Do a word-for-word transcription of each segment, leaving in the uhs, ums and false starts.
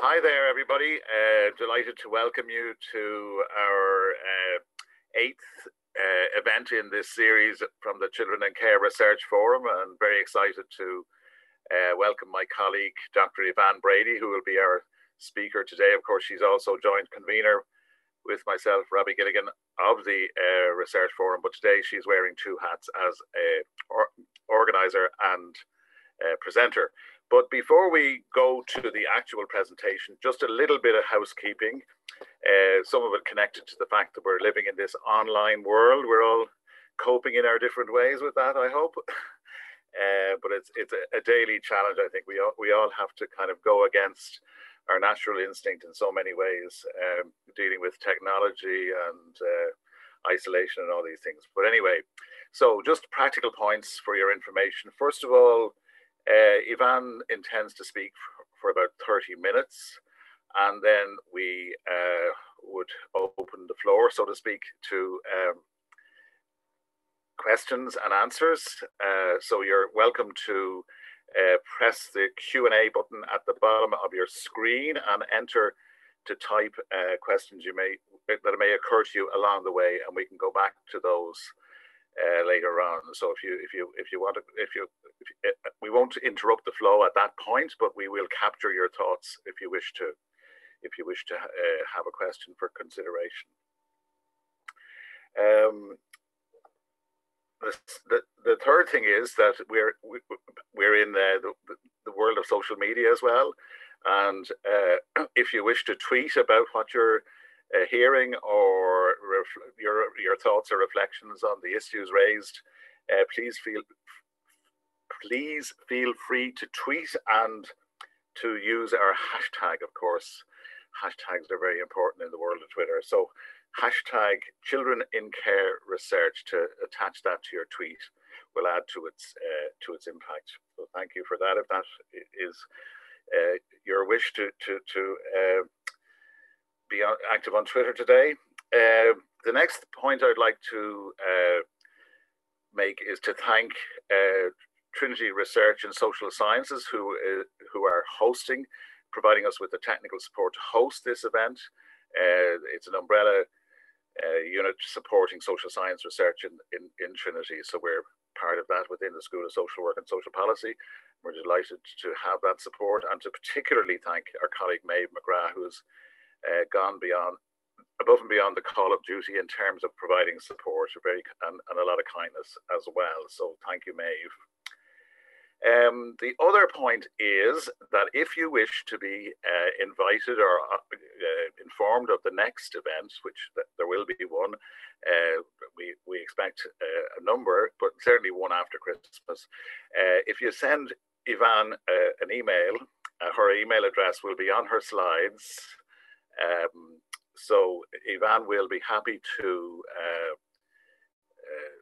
Hi there, everybody. Uh, delighted to welcome you to our uh, eighth uh, event in this series from the Children and Care Research Forum. I'm very excited to uh, welcome my colleague, Doctor Ivan Brady, who will be our speaker today. Of course, she's also joint convener with myself, Robbie Gilligan, of the uh, Research Forum. But today she's wearing two hats as a or organizer and uh, presenter. But before we go to the actual presentation, just a little bit of housekeeping, uh, some of it connected to the fact that we're living in this online world. We're all coping in our different ways with that, I hope. Uh, but it's it's a, a daily challenge, I think. We all, we all have to kind of go against our natural instinct in so many ways, um, dealing with technology and uh, isolation and all these things. But anyway, so just practical points for your information. First of all, Uh, Ivan intends to speak for, for about thirty minutes, and then we uh, would open the floor, so to speak, to um, questions and answers. Uh, so you're welcome to uh, press the Q and A button at the bottom of your screen and enter to type uh, questions you may that may occur to you along the way, and we can go back to those Uh, later on. So if you if you if you want to if you, if you uh, we won't interrupt the flow at that point, but we will capture your thoughts if you wish to if you wish to uh, have a question for consideration. Um, the, the the third thing is that we're we, we're in the, the the world of social media as well, and uh, if you wish to tweet about what you're Uh, hearing or your your thoughts or reflections on the issues raised, uh, please feel please feel free to tweet and to use our hashtag. Of course, hashtags are very important in the world of Twitter. So hashtag Children in Care Research, to attach that to your tweet will add to its uh, to its impact. So thank you for that. If that is uh, your wish to to to uh, be active on Twitter today. Uh, the next point I'd like to uh, make is to thank uh, Trinity Research and Social Sciences, who, uh, who are hosting, providing us with the technical support to host this event. Uh, it's an umbrella uh, unit supporting social science research in, in, in Trinity. So we're part of that within the School of Social Work and Social Policy. We're delighted to have that support, and to particularly thank our colleague Maeve McGrath, who's Uh, gone beyond, above and beyond the call of duty in terms of providing support, very, and, and a lot of kindness as well. So thank you, Maeve. Um, the other point is that if you wish to be uh, invited or uh, informed of the next event, which th there will be one, uh, we, we expect uh, a number, but certainly one after Christmas. Uh, if you send Yvonne uh, an email, uh, her email address will be on her slides. Um, so Ivan will be happy to uh, uh,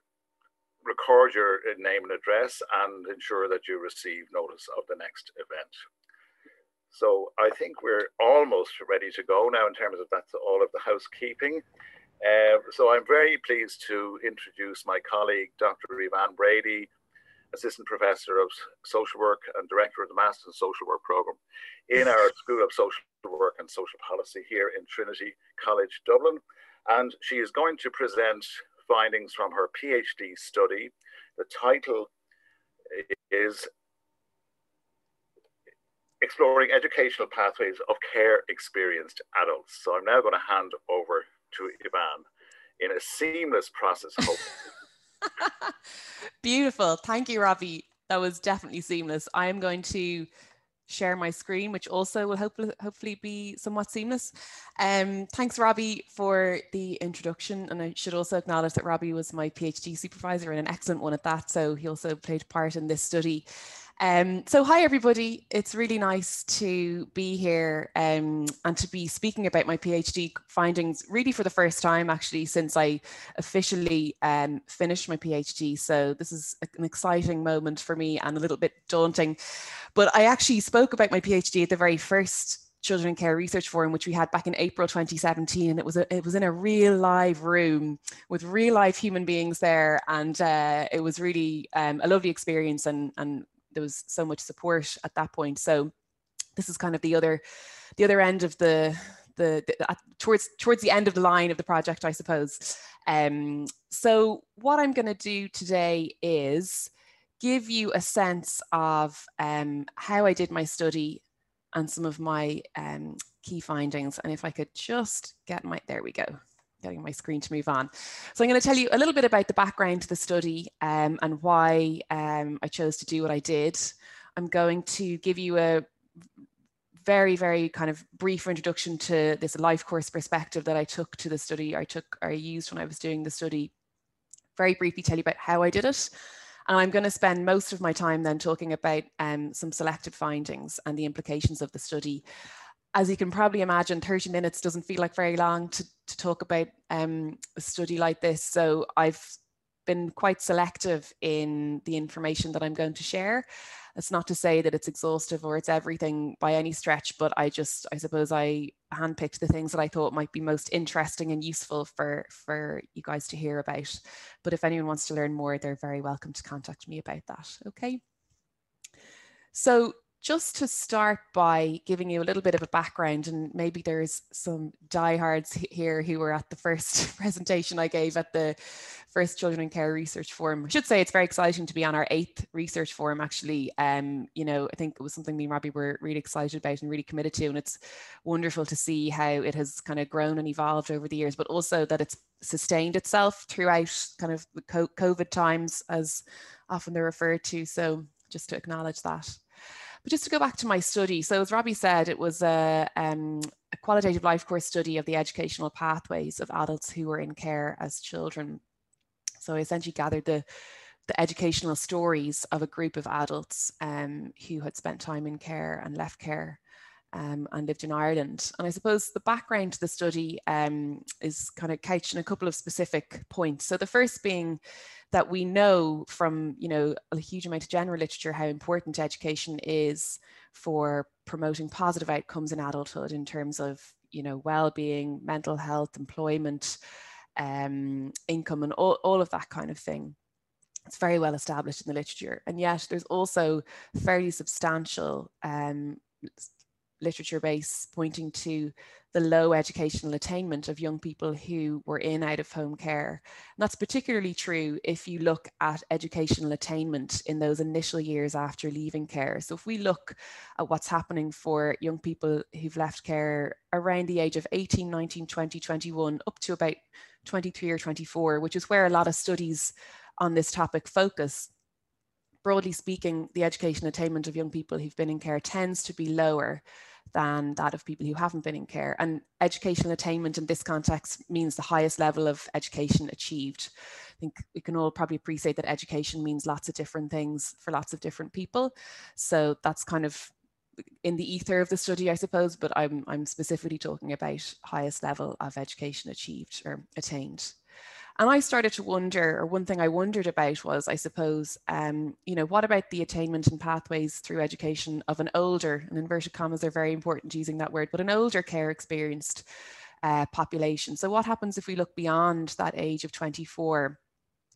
record your name and address and ensure that you receive notice of the next event. So I think we're almost ready to go now in terms of that's all of the housekeeping. Uh, so I'm very pleased to introduce my colleague, Doctor Ivan Brady, Assistant Professor of Social Work and Director of the Masters in Social Work Programme in our School of Social Work and Social Policy here in Trinity College Dublin. And she is going to present findings from her PhD study. The title is Exploring Educational Pathways of Care Experienced Adults. So I'm now going to hand over to Ivan in a seamless process, hopefully. Beautiful. Thank you, Robbie. That was definitely seamless. I am going to share my screen, which also will hopefully, hopefully be somewhat seamless. Um, thanks, Robbie, for the introduction. And I should also acknowledge that Robbie was my PhD supervisor and an excellent one at that. So he also played a part in this study. Um, so hi, everybody. It's really nice to be here um, and to be speaking about my PhD findings really for the first time, actually, since I officially um, finished my PhD. So this is an exciting moment for me and a little bit daunting. But I actually spoke about my PhD at the very first Children and Care Research Forum, which we had back in April twenty seventeen, and it was a, it was in a real live room with real live human beings there, and uh, it was really um, a lovely experience, and and there was so much support at that point. So this is kind of the other, the other end of the, the, the uh, towards, towards the end of the line of the project, I suppose. Um, so what I'm going to do today is give you a sense of um, how I did my study and some of my um, key findings. And if I could just get my, there we go, getting my screen to move on. So I'm going to tell you a little bit about the background to the study um, and why um, I chose to do what I did. I'm going to give you a very, very kind of brief introduction to this life course perspective that I took to the study, I took, or I used when I was doing the study. Very briefly tell you about how I did it. And I'm going to spend most of my time then talking about um, some selected findings and the implications of the study. As you can probably imagine, thirty minutes doesn't feel like very long to, to talk about um, a study like this. So I've been quite selective in the information that I'm going to share. It's not to say that it's exhaustive or it's everything by any stretch, but I just, I suppose I handpicked the things that I thought might be most interesting and useful for, for you guys to hear about. But if anyone wants to learn more, they're very welcome to contact me about that, okay? So just to start by giving you a little bit of a background, and maybe there's some diehards here who were at the first presentation I gave at the first Children and Care Research Forum. I should say it's very exciting to be on our eighth research forum, actually. Um, you know, I think it was something me and Robbie were really excited about and really committed to, and it's wonderful to see how it has kind of grown and evolved over the years, but also that it's sustained itself throughout kind of the COVID times, as often they're referred to. So just to acknowledge that. But just to go back to my study, so as Robbie said, it was a, um, a qualitative life course study of the educational pathways of adults who were in care as children. So I essentially gathered the, the educational stories of a group of adults um, who had spent time in care and left care um, and lived in Ireland. And I suppose the background to the study um, is kind of couched in a couple of specific points. So the first being that we know from, you know, a huge amount of general literature how important education is for promoting positive outcomes in adulthood in terms of, you know, well-being, mental health, employment, um, income, and all, all of that kind of thing. It's very well established in the literature. And yet there's also fairly substantial um, literature base pointing to the low educational attainment of young people who were in out-of-home care. And that's particularly true if you look at educational attainment in those initial years after leaving care. So if we look at what's happening for young people who've left care around the age of eighteen, nineteen, twenty, twenty-one, up to about twenty-three or twenty-four, which is where a lot of studies on this topic focus, broadly speaking, the education attainment of young people who've been in care tends to be lower than that of people who haven't been in care. And educational attainment in this context means the highest level of education achieved. I think we can all probably appreciate that education means lots of different things for lots of different people. So that's kind of in the ether of the study, I suppose, but I'm, I'm specifically talking about highest level of education achieved or attained. And I started to wonder, or one thing I wondered about was, I suppose, um, you know, what about the attainment and pathways through education of an older, and inverted commas are very important using that word, but an older care experienced uh, population. So what happens if we look beyond that age of twenty-four?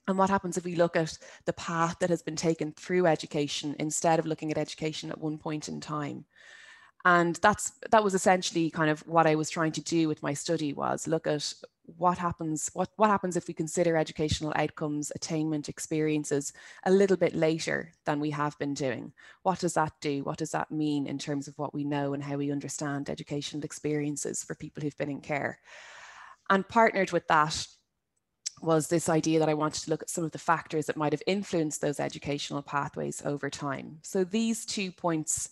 And what happens if we look at the path that has been taken through education instead of looking at education at one point in time? And that's that was essentially kind of what I was trying to do with my study, was look at what happens, what, what happens if we consider educational outcomes, attainment, experiences a little bit later than we have been doing. What does that do? What does that mean in terms of what we know and how we understand educational experiences for people who've been in care? And partnered with that was this idea that I wanted to look at some of the factors that might have influenced those educational pathways over time. So these two points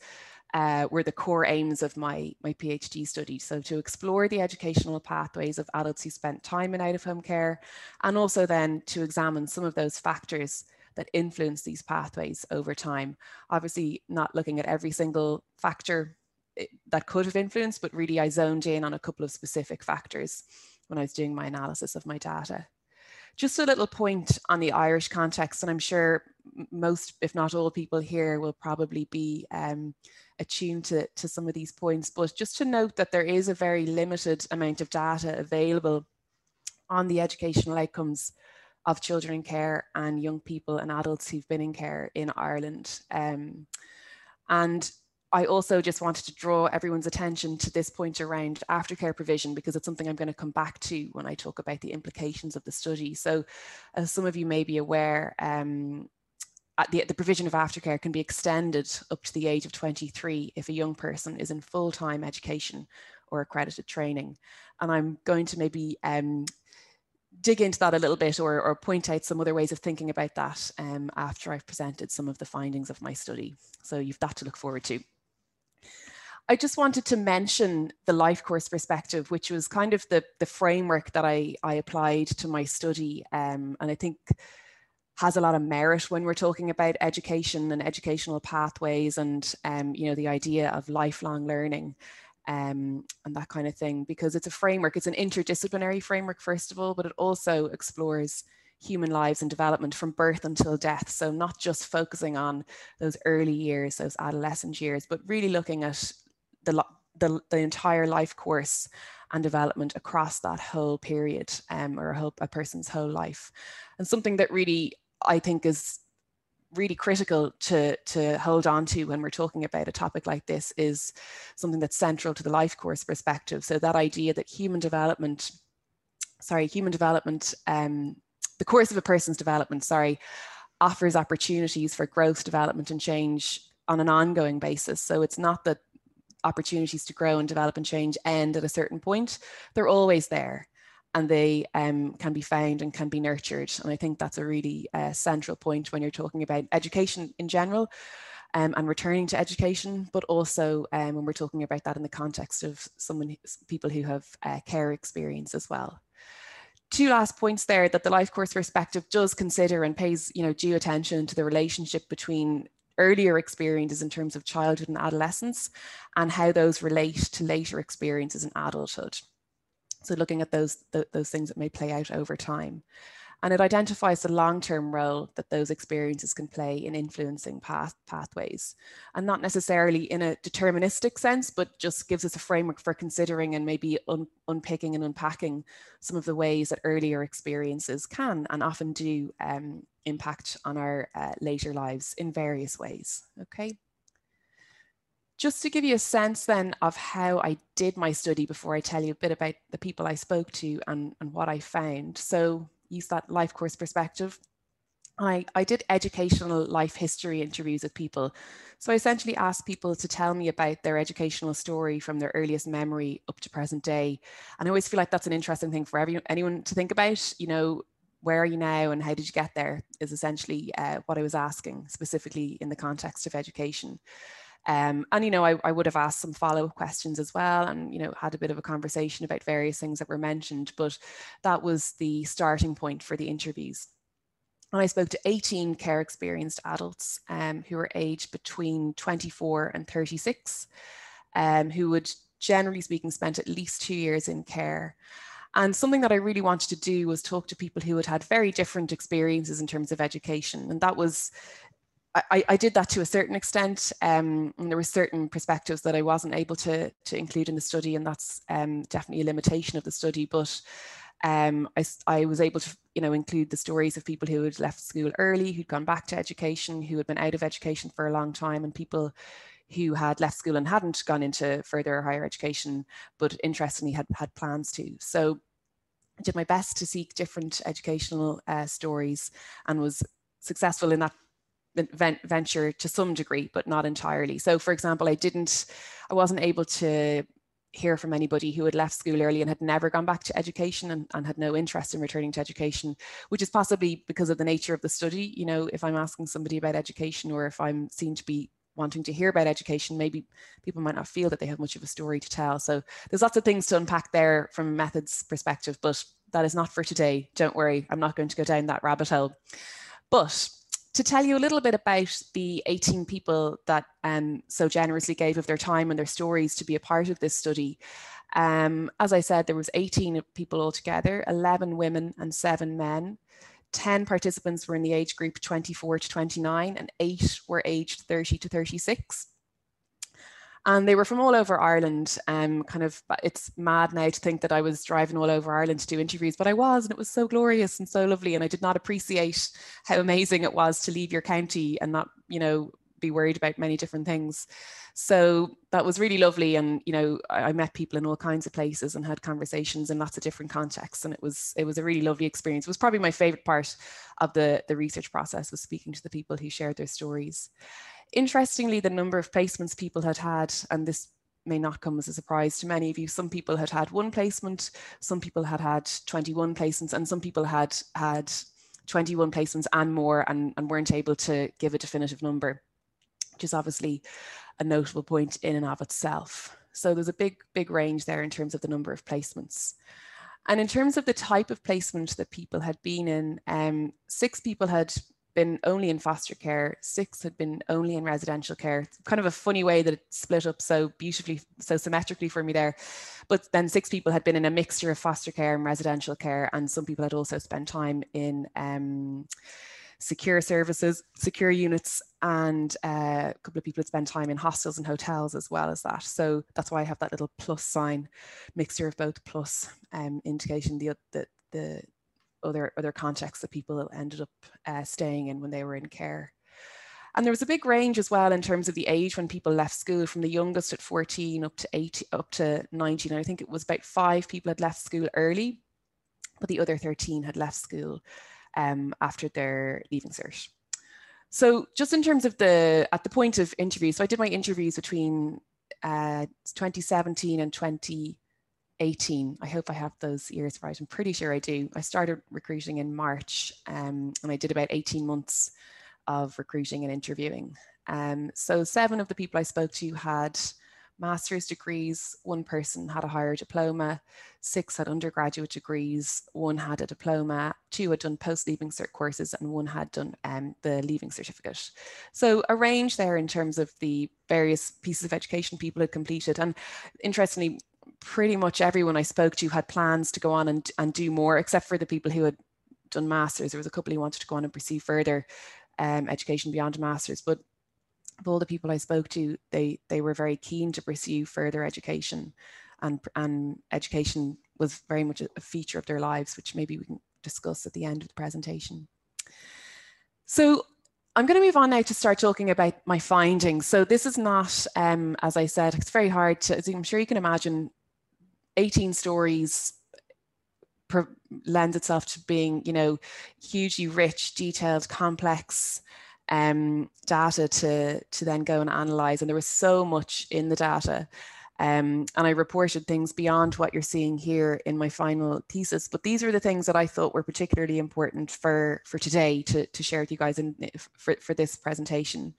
Uh, were the core aims of my, my PhD study. So to explore the educational pathways of adults who spent time in out-of-home care, and also then to examine some of those factors that influence these pathways over time. Obviously not looking at every single factor that could have influenced, but really I zoned in on a couple of specific factors when I was doing my analysis of my data. Just a little point on the Irish context, and I'm sure most, if not all people here will probably be um, attuned to, to some of these points, but just to note that there is a very limited amount of data available on the educational outcomes of children in care and young people and adults who've been in care in Ireland. Um, and I also just wanted to draw everyone's attention to this point around aftercare provision, because it's something I'm going to come back to when I talk about the implications of the study. So as some of you may be aware, um, The, the provision of aftercare can be extended up to the age of twenty-three if a young person is in full-time education or accredited training. And I'm going to maybe um, dig into that a little bit, or, or point out some other ways of thinking about that um, after I've presented some of the findings of my study. So you've that to look forward to. I just wanted to mention the life course perspective, which was kind of the, the framework that I, I applied to my study. Um, and I think has a lot of merit when we're talking about education and educational pathways and, um, you know, the idea of lifelong learning um, and that kind of thing, because it's a framework, it's an interdisciplinary framework, first of all, but it also explores human lives and development from birth until death. So not just focusing on those early years, those adolescent years, but really looking at the, the, the entire life course and development across that whole period um, or a, whole, a person's whole life. And something that really I think is really critical to, to hold on to when we're talking about a topic like this is something that's central to the life course perspective. So that idea that human development, sorry, human development, um, the course of a person's development, sorry, offers opportunities for growth, development and change on an ongoing basis. So it's not that opportunities to grow and develop and change end at a certain point, they're always there. And they um, can be found and can be nurtured. And I think that's a really uh, central point when you're talking about education in general um, and returning to education, but also um, when we're talking about that in the context of someone, people who have uh, care experience as well. Two last points there that the life course perspective does consider and pays you know, due attention to the relationship between earlier experiences in terms of childhood and adolescence and how those relate to later experiences in adulthood. So looking at those, th those things that may play out over time. And it identifies the long-term role that those experiences can play in influencing path pathways. And not necessarily in a deterministic sense, but just gives us a framework for considering and maybe un unpicking and unpacking some of the ways that earlier experiences can and often do um, impact on our uh, later lives in various ways, okay? Just to give you a sense then of how I did my study before I tell you a bit about the people I spoke to and, and what I found. So use that life course perspective. I, I did educational life history interviews with people. So I essentially asked people to tell me about their educational story from their earliest memory up to present day. And I always feel like that's an interesting thing for everyone, anyone to think about, you know, where are you now and how did you get there is essentially uh, what I was asking specifically in the context of education. Um, and, you know, I, I would have asked some follow-up questions as well and, you know, had a bit of a conversation about various things that were mentioned, but that was the starting point for the interviews. And I spoke to eighteen care experienced adults um, who were aged between twenty-four and thirty-six, um, who would, generally speaking, spent at least two years in care. And something that I really wanted to do was talk to people who had had very different experiences in terms of education. And that was I, I did that to a certain extent, um, and there were certain perspectives that I wasn't able to, to include in the study, and that's um, definitely a limitation of the study, but um, I, I was able to you know, include the stories of people who had left school early, who'd gone back to education, who had been out of education for a long time, and people who had left school and hadn't gone into further higher education, but interestingly had, had plans to. So I did my best to seek different educational uh, stories and was successful in that venture to some degree, but not entirely. So for example, I didn't, I wasn't able to hear from anybody who had left school early and had never gone back to education and, and had no interest in returning to education, which is possibly because of the nature of the study. You know, if I'm asking somebody about education or if I'm seen to be wanting to hear about education, maybe people might not feel that they have much of a story to tell. So there's lots of things to unpack there from a methods perspective, but that is not for today. Don't worry, I'm not going to go down that rabbit hole. But to tell you a little bit about the eighteen people that um, so generously gave of their time and their stories to be a part of this study. Um, as I said, there was eighteen people altogether, eleven women and seven men. ten participants were in the age group twenty-four to twenty-nine and eight were aged thirty to thirty-six. And they were from all over Ireland. Um, kind of, it's mad now to think that I was driving all over Ireland to do interviews, but I was, and it was so glorious and so lovely. And I did not appreciate how amazing it was to leave your county and not, you know, be worried about many different things. So that was really lovely. And, you know, I, I met people in all kinds of places and had conversations in lots of different contexts. And it was it was a really lovely experience. It was probably my favorite part of the, the research process, was speaking to the people who shared their stories. Interestingly, the number of placements people had had, and this may not come as a surprise to many of you, some people had had one placement, some people had had twenty-one placements, and some people had had twenty-one placements and more, and, and weren't able to give a definitive number, which is obviously a notable point in and of itself. So there's a big, big range there in terms of the number of placements. And in terms of the type of placement that people had been in, um, six people had been only in foster care, six had been only in residential care. It's kind of a funny way that it split up so beautifully, so symmetrically for me there. But then six people had been in a mixture of foster care and residential care, and some people had also spent time in um, secure services, secure units, and uh, a couple of people had spent time in hostels and hotels as well as that. So that's why I have that little plus sign, mixture of both, plus um, indication the the the other other contexts that people ended up uh, staying in when they were in care. And there was a big range as well in terms of the age when people left school, from the youngest at fourteen up to eighteen, up to nineteen. And I think it was about five people had left school early, but the other thirteen had left school um, after their leaving cert. So just in terms of the, at the point of interviews, so I did my interviews between uh, twenty seventeen and twenty eighteen. I hope I have those years right. I'm pretty sure I do. I started recruiting in March um, and I did about eighteen months of recruiting and interviewing. Um, so seven of the people I spoke to had master's degrees, one person had a higher diploma, six had undergraduate degrees, one had a diploma, two had done post-leaving cert courses, and one had done um, the leaving certificate. So a range there in terms of the various pieces of education people had completed. And interestingly, pretty much everyone I spoke to had plans to go on and, and do more, except for the people who had done masters. There was a couple who wanted to go on and pursue further um, education beyond masters, but of all the people I spoke to, they they were very keen to pursue further education, and and education was very much a feature of their lives, which maybe we can discuss at the end of the presentation. So I'm going to move on now to start talking about my findings. So this is not, um, as I said, it's very hard to, as I'm sure you can imagine, eighteen stories per, lends itself to being, you know, hugely rich, detailed, complex um, data to, to then go and analyse. And there was so much in the data. Um, and I reported things beyond what you're seeing here in my final thesis. But these are the things that I thought were particularly important for, for today to, to share with you guys in, for, for this presentation.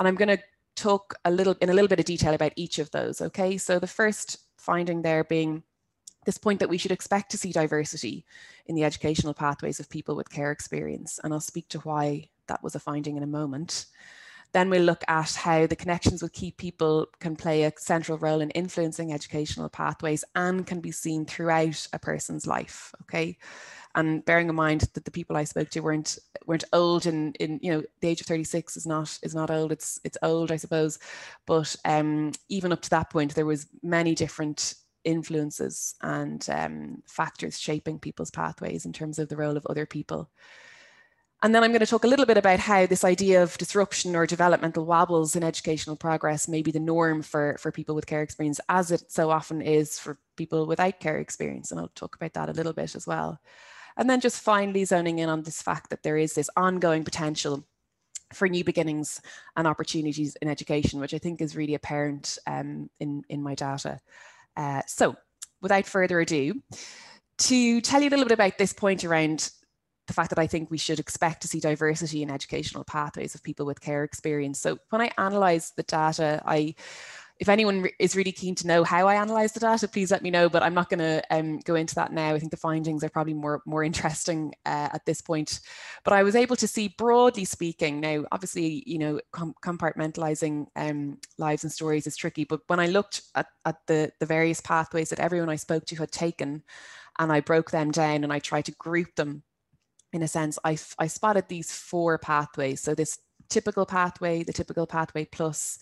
And I'm going to talk a little in a little bit of detail about each of those. Okay, so the first finding there being this point that we should expect to see diversity in the educational pathways of people with care experience. And I'll speak to why that was a finding in a moment. Then we'll look at how the connections with key people can play a central role in influencing educational pathways and can be seen throughout a person's life. Okay, and bearing in mind that the people I spoke to weren't weren't old, and in, you know, the age of thirty-six is not is not old. It's it's old, I suppose, but um, even up to that point, there was many different influences and um, factors shaping people's pathways in terms of the role of other people. And then I'm going to talk a little bit about how this idea of disruption or developmental wobbles in educational progress may be the norm for, for people with care experience, as it so often is for people without care experience. And I'll talk about that a little bit as well. And then just finally zoning in on this fact that there is this ongoing potential for new beginnings and opportunities in education, which I think is really apparent um, in, in my data. Uh, so without further ado, to tell you a little bit about this point around the fact that I think we should expect to see diversity in educational pathways of people with care experience. So when I analyse the data, I, if anyone re is really keen to know how I analyse the data, please let me know, but I'm not going to um, go into that now. I think the findings are probably more, more interesting uh, at this point. But I was able to see, broadly speaking, now obviously, you know, com compartmentalising um, lives and stories is tricky, but when I looked at, at the, the various pathways that everyone I spoke to had taken, and I broke them down and I tried to group them, in a sense, I, I spotted these four pathways. So this typical pathway, the typical pathway plus,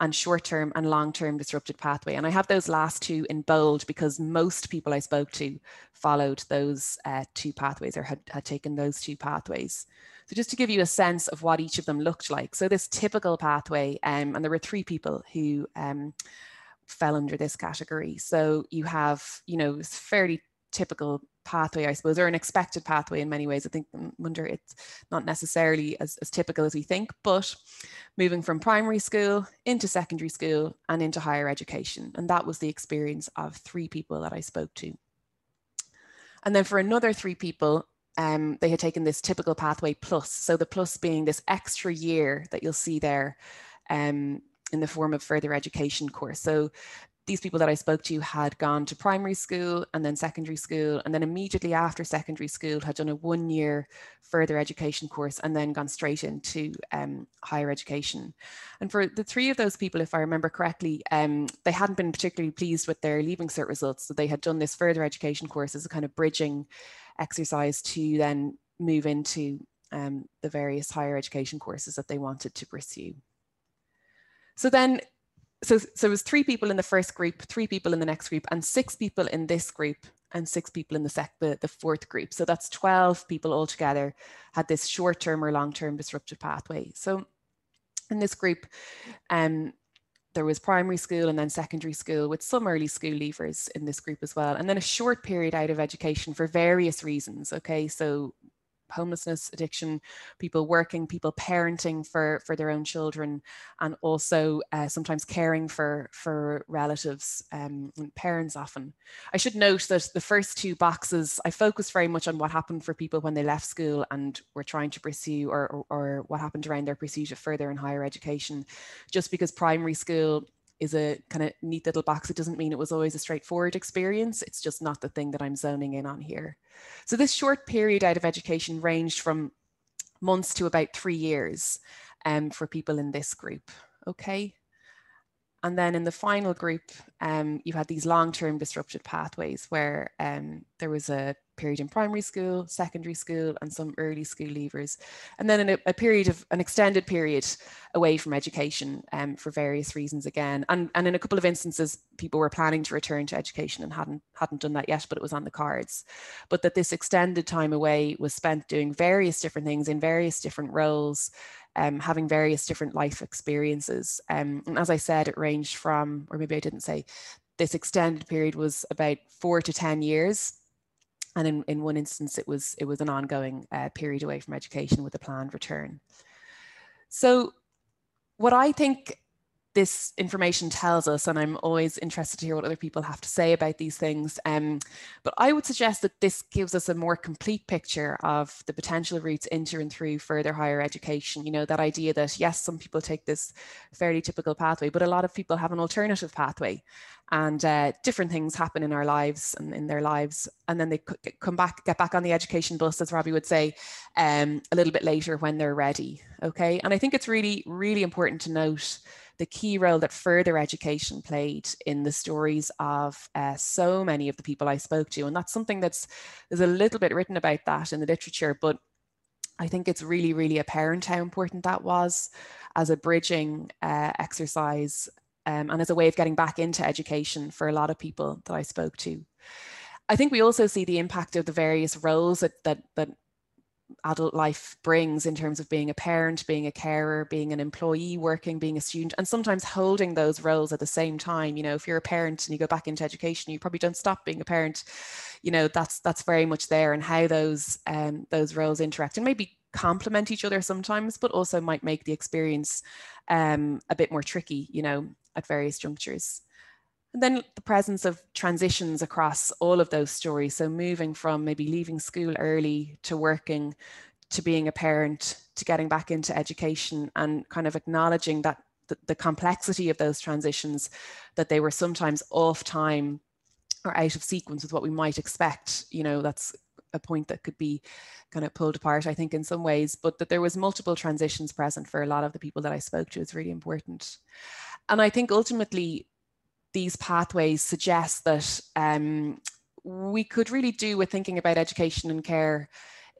and short-term and long-term disrupted pathway. And I have those last two in bold because most people I spoke to followed those uh, two pathways or had, had taken those two pathways. So just to give you a sense of what each of them looked like. So this typical pathway, um, and there were three people who um, fell under this category. So you have, you know, this fairly typical pathway, I suppose, or an expected pathway in many ways. I think, I wonder, it's not necessarily as, as typical as we think, but moving from primary school into secondary school and into higher education. And that was the experience of three people that I spoke to. And then for another three people, um, they had taken this typical pathway plus. So the plus being this extra year that you'll see there um, in the form of further education course. So these people that I spoke to had gone to primary school and then secondary school, and then immediately after secondary school had done a one year further education course and then gone straight into um, higher education. And for the three of those people, if I remember correctly, um, they hadn't been particularly pleased with their Leaving Cert results. So they had done this further education course as a kind of bridging exercise to then move into um, the various higher education courses that they wanted to pursue. So then So, so it was three people in the first group, three people in the next group, and six people in this group, and six people in the, sec the, the fourth group. So that's twelve people altogether had this short-term or long-term disruptive pathway. So in this group, um, there was primary school and then secondary school with some early school leavers in this group as well. And then a short period out of education for various reasons, okay? So homelessness, addiction, people working, people parenting for, for their own children, and also uh, sometimes caring for, for relatives um, and parents often. I should note that the first two boxes, I focused very much on what happened for people when they left school and were trying to pursue or, or, or what happened around their pursuit of further and higher education, just because primary school is a kind of neat little box. It doesn't mean it was always a straightforward experience. It's just not the thing that I'm zoning in on here. So this short period out of education ranged from months to about three years um, for people in this group, okay? And then in the final group, um, you had these long-term disrupted pathways where um, there was a period in primary school, secondary school, and some early school leavers, and then in a, a period of an extended period away from education um, for various reasons again, and, and in a couple of instances people were planning to return to education and hadn't hadn't done that yet, but it was on the cards. But that this extended time away was spent doing various different things in various different roles, um, having various different life experiences, um, and as I said, it ranged from, or maybe I didn't say, this extended period was about four to ten years. And in, in one instance, it was it was an ongoing uh, period away from education with a planned return. So what I think this information tells us, and I'm always interested to hear what other people have to say about these things, um, but I would suggest that this gives us a more complete picture of the potential routes into and through further higher education. You know, that idea that, yes, some people take this fairly typical pathway, but a lot of people have an alternative pathway. And uh, different things happen in our lives and in their lives, and then they come back, get back on the education bus, as Robbie would say, um, a little bit later when they're ready. Okay, and I think it's really, really important to note the key role that further education played in the stories of uh, so many of the people I spoke to, and that's something that's there's a little bit written about that in the literature, but I think it's really, really apparent how important that was as a bridging uh, exercise. Um, and as a way of getting back into education for a lot of people that I spoke to. I think we also see the impact of the various roles that, that, that adult life brings in terms of being a parent, being a carer, being an employee, working, being a student, and sometimes holding those roles at the same time. You know, if you're a parent and you go back into education, you probably don't stop being a parent. You know, that's that's very much there, and how those, um, those roles interact and maybe complement each other sometimes, but also might make the experience um, a bit more tricky, you know, at various junctures. And then the presence of transitions across all of those stories. So moving from maybe leaving school early to working, to being a parent, to getting back into education, and kind of acknowledging that the, the complexity of those transitions, that they were sometimes off time or out of sequence with what we might expect. You know, that's a point that could be kind of pulled apart, I think, in some ways, but that there was multiple transitions present for a lot of the people that I spoke to is really important. And I think ultimately these pathways suggest that um, we could really do with thinking about education and care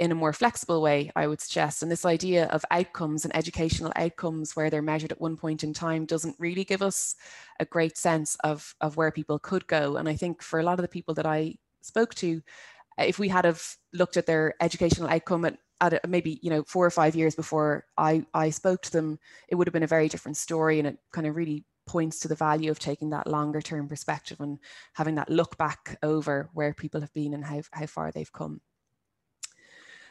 in a more flexible way, I would suggest. And this idea of outcomes and educational outcomes where they're measured at one point in time doesn't really give us a great sense of, of where people could go. And I think for a lot of the people that I spoke to, if we had have looked at their educational outcome at at a, maybe, you know, four or five years before I, I spoke to them, it would have been a very different story. And it kind of really points to the value of taking that longer term perspective and having that look back over where people have been and how, how far they've come.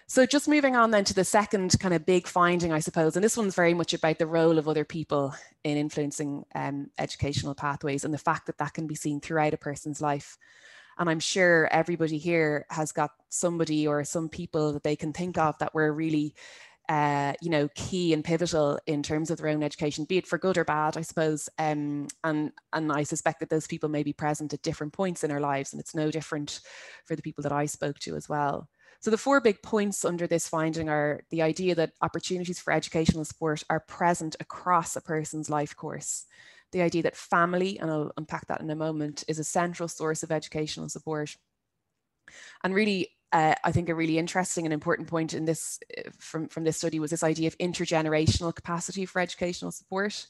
So just moving on then to the second kind of big finding, I suppose, and this one's very much about the role of other people in influencing um, educational pathways and the fact that that can be seen throughout a person's life. And I'm sure everybody here has got somebody or some people that they can think of that were really, uh, you know, key and pivotal in terms of their own education, be it for good or bad, I suppose. Um, and, and I suspect that those people may be present at different points in our lives, and it's no different for the people that I spoke to as well. So the four big points under this finding are the idea that opportunities for educational support are present across a person's life course. The idea that family, and I'll unpack that in a moment, is a central source of educational support. And really, uh, I think a really interesting and important point in this from, from this study was this idea of intergenerational capacity for educational support,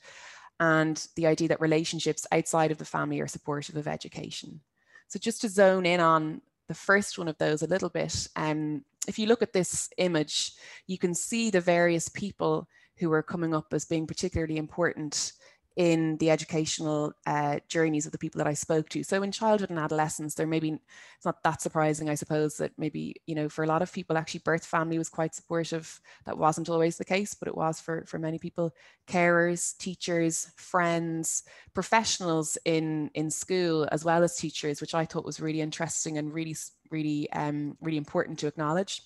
and the idea that relationships outside of the family are supportive of education. So just to zone in on the first one of those a little bit. Um, if you look at this image, you can see the various people who are coming up as being particularly important in the educational uh, journeys of the people that I spoke to. So in childhood and adolescence, there maybe, it's not that surprising, I suppose, that maybe, you know, for a lot of people, actually birth family was quite supportive. That wasn't always the case, but it was for, for many people. Carers, teachers, friends, professionals in, in school, as well as teachers, which I thought was really interesting and really, really, um, really important to acknowledge.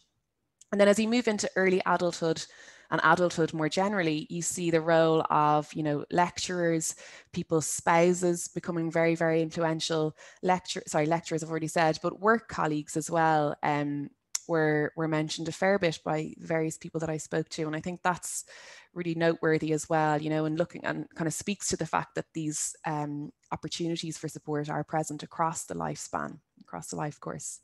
And then as you move into early adulthood, and adulthood more generally, you see the role of, you know, lecturers, people's spouses becoming very, very influential. Lecture, sorry, lecturers I've already said, but work colleagues as well um, were, were mentioned a fair bit by various people that I spoke to. And I think that's really noteworthy as well, you know, and looking and kind of speaks to the fact that these um, opportunities for support are present across the lifespan, across the life course.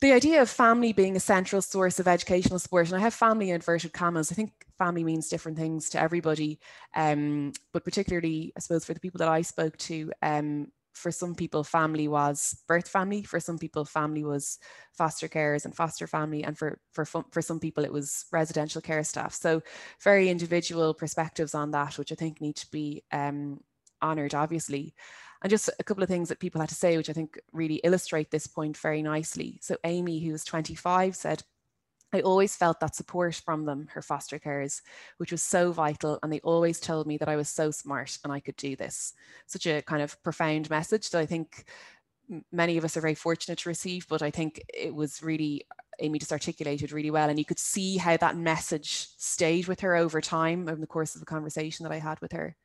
The idea of family being a central source of educational support, and I have family in inverted commas, I think family means different things to everybody, um, but particularly, I suppose, for the people that I spoke to, um, for some people, family was birth family, for some people, family was foster carers and foster family, and for, for, for some people, it was residential care staff. So very individual perspectives on that, which I think need to be um, honoured, obviously. And just a couple of things that people had to say, which I think really illustrate this point very nicely. So Amy, who was twenty-five, said, I always felt that support from them, her foster carers, which was so vital. And they always told me that I was so smart and I could do this. Such a kind of profound message that I think many of us are very fortunate to receive, but I think it was really, Amy just articulated really well. And you could see how that message stayed with her over time over the course of the conversation that I had with her.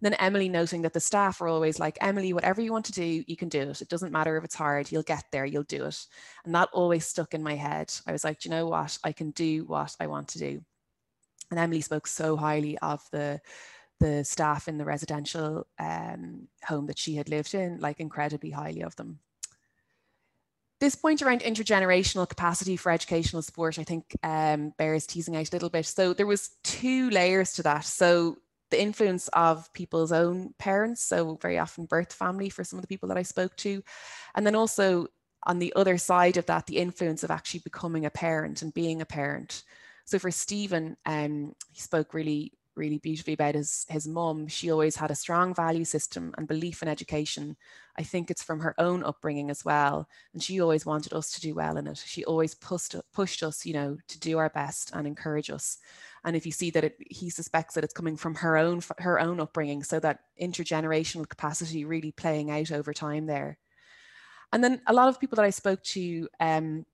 Then Emily noting that the staff are always like, Emily, whatever you want to do, you can do it. It doesn't matter if it's hard, you'll get there, you'll do it. And that always stuck in my head. I was like, do you know what? I can do what I want to do. And Emily spoke so highly of the, the staff in the residential um, home that she had lived in, like incredibly highly of them. This point around intergenerational capacity for educational support, I think um, bears teasing out a little bit. So there was two layers to that. So the influence of people's own parents, so very often birth family for some of the people that I spoke to. And then also on the other side of that, the influence of actually becoming a parent and being a parent. So for Stephen, um, he spoke really, really beautifully about his, his mum. She always had a strong value system and belief in education. I think it's from her own upbringing as well. And she always wanted us to do well in it. She always pushed, pushed us, you know, to do our best and encourage us. And if you see that it, he suspects that it's coming from her own her own upbringing, so that intergenerational capacity really playing out over time there. And then a lot of people that I spoke to um,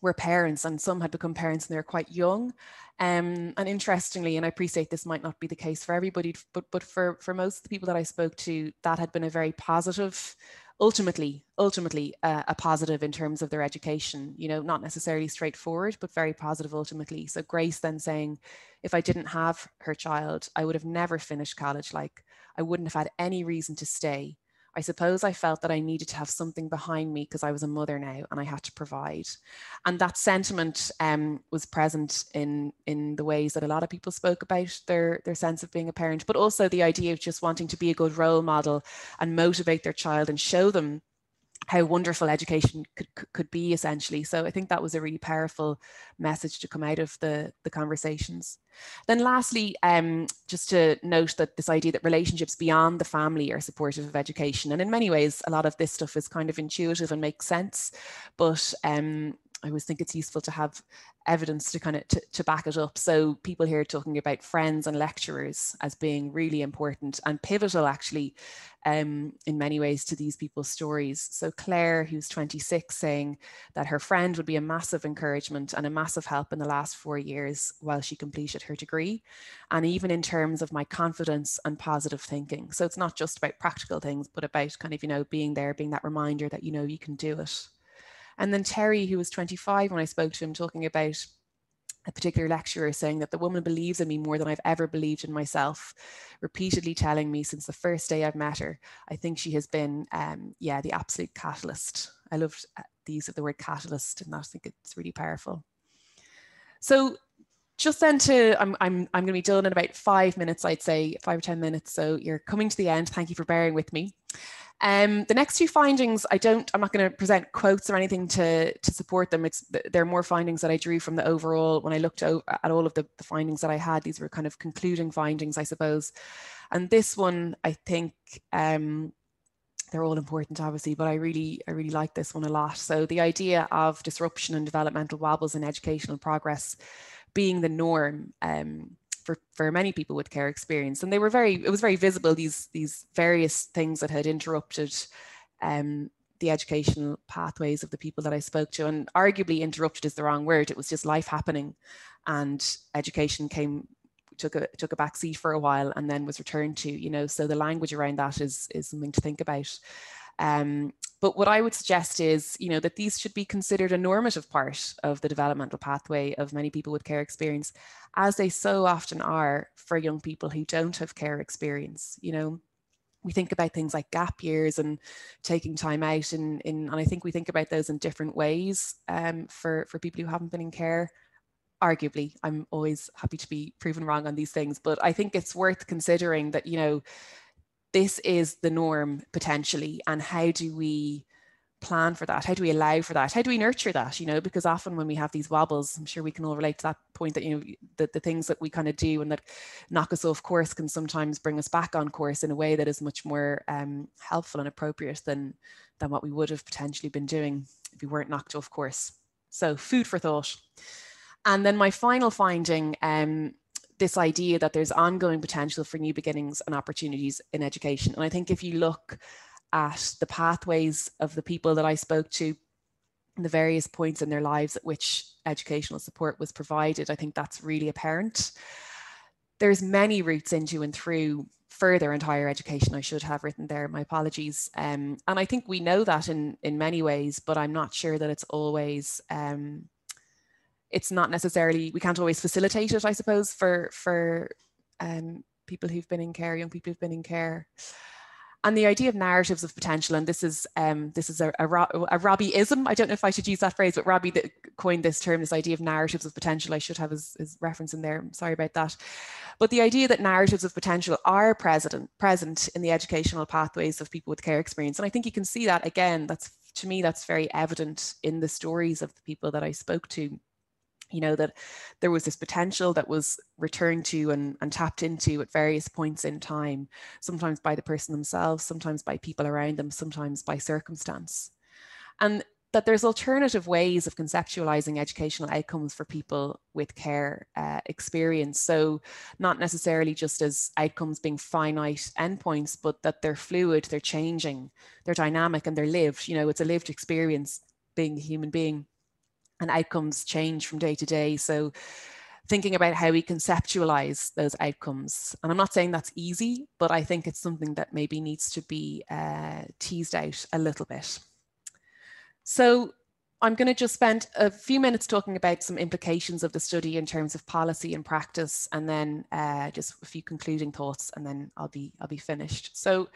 were parents, and some had become parents and they were quite young. Um, and interestingly, and I appreciate this might not be the case for everybody, but, but for, for most of the people that I spoke to, that had been a very positive, ultimately, ultimately uh, a positive in terms of their education, you know, not necessarily straightforward, but very positive ultimately. So Grace then saying, if I didn't have her child, I would have never finished college. Like, I wouldn't have had any reason to stay. I suppose I felt that I needed to have something behind me because I was a mother now and I had to provide. And that sentiment um, was present in, in the ways that a lot of people spoke about their, their sense of being a parent, but also the idea of just wanting to be a good role model and motivate their child and show them how wonderful education could, could be, essentially. So I think that was a really powerful message to come out of the, the conversations. Then lastly, um, just to note that this idea that relationships beyond the family are supportive of education. And in many ways, a lot of this stuff is kind of intuitive and makes sense, but um, I always think it's useful to have evidence to kind of to, to back it up. So people here talking about friends and lecturers as being really important and pivotal, actually, um, in many ways to these people's stories. So Claire, who's twenty-six, saying that her friend would be a massive encouragement and a massive help in the last four years while she completed her degree, and even in terms of my confidence and positive thinking. So it's not just about practical things, but about kind of, you know, being there, being that reminder that, you know, you can do it. And then Terry, who was twenty-five when I spoke to him, talking about a particular lecturer saying that the woman believes in me more than I've ever believed in myself, repeatedly telling me since the first day I've met her, I think she has been, um, yeah, the absolute catalyst. I loved the use of the word catalyst, and I think it's really powerful. So just then to, I'm, I'm, I'm going to be done in about five minutes, I'd say, five or ten minutes. So you're coming to the end. Thank you for bearing with me. Um, the next two findings, I don't, I'm not going to present quotes or anything to, to support them. It's, they're more findings that I drew from the overall, when I looked at all of the, the findings that I had, these were kind of concluding findings, I suppose. And this one, I think, um, they're all important, obviously, but I really, I really like this one a lot. So the idea of disruption and developmental wobbles in educational progress being the norm, um, For, for many people with care experience, and they were very, it was very visible, these these various things that had interrupted um, the educational pathways of the people that I spoke to. And arguably interrupted is the wrong word, it was just life happening, and education came took a took a back seat for a while and then was returned to, you know. So the language around that is is something to think about. Um, but what I would suggest is, you know, that these should be considered a normative part of the developmental pathway of many people with care experience, as they so often are for young people who don't have care experience. You know, we think about things like gap years and taking time out, and, and, and I think we think about those in different ways um, for, for people who haven't been in care. Arguably, I'm always happy to be proven wrong on these things, but I think it's worth considering that, you know, this is the norm potentially, and how do we plan for that? How do we allow for that? How do we nurture that? You know, because often when we have these wobbles, I'm sure we can all relate to that point that, you know, that the things that we kind of do and that knock us off course can sometimes bring us back on course in a way that is much more um, helpful and appropriate than, than what we would have potentially been doing if we weren't knocked off course. So food for thought. And then my final finding, um, this idea that there's ongoing potential for new beginnings and opportunities in education. And I think if you look at the pathways of the people that I spoke to, the various points in their lives at which educational support was provided, I think that's really apparent. There's many routes into and through further and higher education, I should have written there, my apologies. Um, and I think we know that in, in many ways, but I'm not sure that it's always... Um, it's not necessarily, we can't always facilitate it, I suppose, for, for um, people who've been in care, young people who've been in care. And the idea of narratives of potential, and this is um, this is a, a, a Robbie-ism, I don't know if I should use that phrase, but Robbie that coined this term, this idea of narratives of potential. I should have his, his reference in there, I'm sorry about that. But the idea that narratives of potential are present, present in the educational pathways of people with care experience. And I think you can see that, again, that's, to me, that's very evident in the stories of the people that I spoke to. You know, that there was this potential that was returned to and, and tapped into at various points in time, sometimes by the person themselves, sometimes by people around them, sometimes by circumstance. And that there's alternative ways of conceptualizing educational outcomes for people with care uh, experience. So not necessarily just as outcomes being finite endpoints, but that they're fluid, they're changing, they're dynamic, and they're lived. You know, it's a lived experience being a human being. And outcomes change from day to day. So thinking about how we conceptualize those outcomes. And I'm not saying that's easy, but I think it's something that maybe needs to be uh, teased out a little bit. So I'm going to just spend a few minutes talking about some implications of the study in terms of policy and practice, and then uh, just a few concluding thoughts, and then I'll be, I'll be finished. So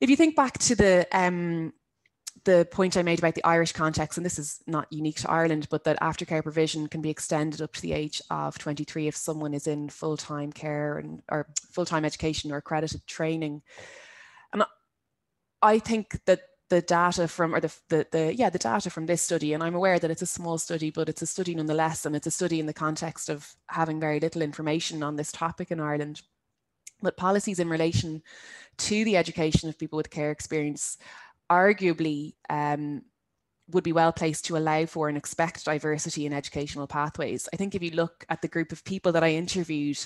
if you think back to the um, the point I made about the Irish context, and this is not unique to Ireland, but that aftercare provision can be extended up to the age of twenty-three if someone is in full-time care and or full-time education or accredited training. And I think that the data from, or the, the, the, yeah, the data from this study, and I'm aware that it's a small study, but it's a study nonetheless, and it's a study in the context of having very little information on this topic in Ireland. But policies in relation to the education of people with care experience arguably um, would be well placed to allow for and expect diversity in educational pathways. I think if you look at the group of people that I interviewed,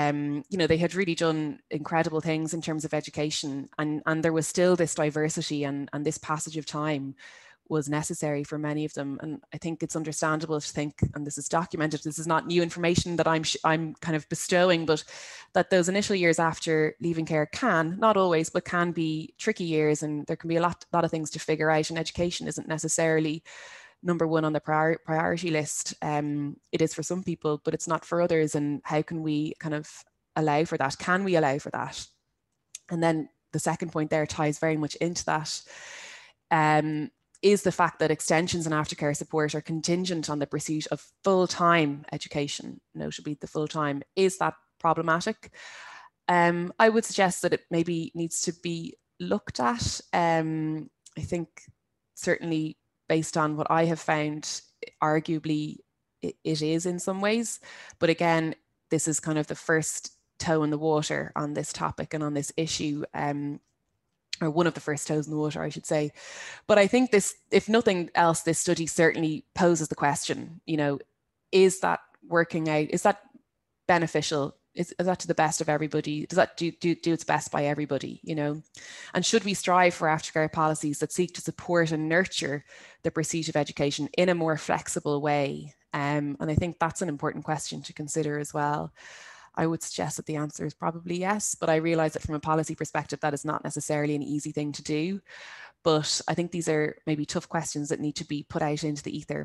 Um, you know, they had really done incredible things in terms of education, and, and there was still this diversity, and, and this passage of time was necessary for many of them. And I think it's understandable to think, and this is documented, this is not new information that I'm, I'm kind of bestowing, but that those initial years after leaving care can, not always, but can be tricky years, and there can be a lot, lot of things to figure out, and education isn't necessarily number one on the prior priority list. Um, it is for some people, but it's not for others. And how can we kind of allow for that? Can we allow for that? And then the second point there ties very much into that, um, is the fact that extensions and aftercare support are contingent on the pursuit of full-time education, notably the full-time. Is that problematic? Um, I would suggest that it maybe needs to be looked at. Um, I think certainly based on what I have found, arguably it is in some ways. But again, this is kind of the first toe in the water on this topic and on this issue, um, or one of the first toes in the water, I should say. But I think this, if nothing else, this study certainly poses the question, you know, is that working out? Is that beneficial? Is, is that to the best of everybody? Does that do, do, do its best by everybody, you know? And should we strive for aftercare policies that seek to support and nurture the pursuit of education in a more flexible way? Um, and I think that's an important question to consider as well. I would suggest that the answer is probably yes, but I realise that from a policy perspective, that is not necessarily an easy thing to do. But I think these are maybe tough questions that need to be put out into the ether.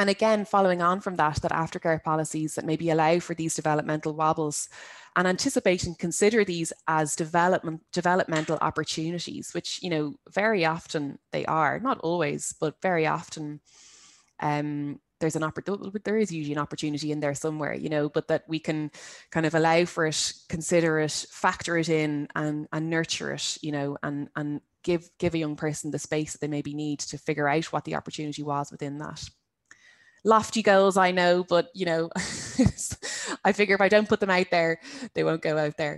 And again, following on from that, that aftercare policies that maybe allow for these developmental wobbles and anticipate and consider these as development, developmental opportunities, which, you know, very often they are, not always, but very often um, there's an opportunity, there is usually an opportunity in there somewhere, you know, but that we can kind of allow for it, consider it, factor it in and, and nurture it, you know, and, and give, give a young person the space that they maybe need to figure out what the opportunity was within that. Lofty goals, I know, but you know, I figure if I don't put them out there, they won't go out there.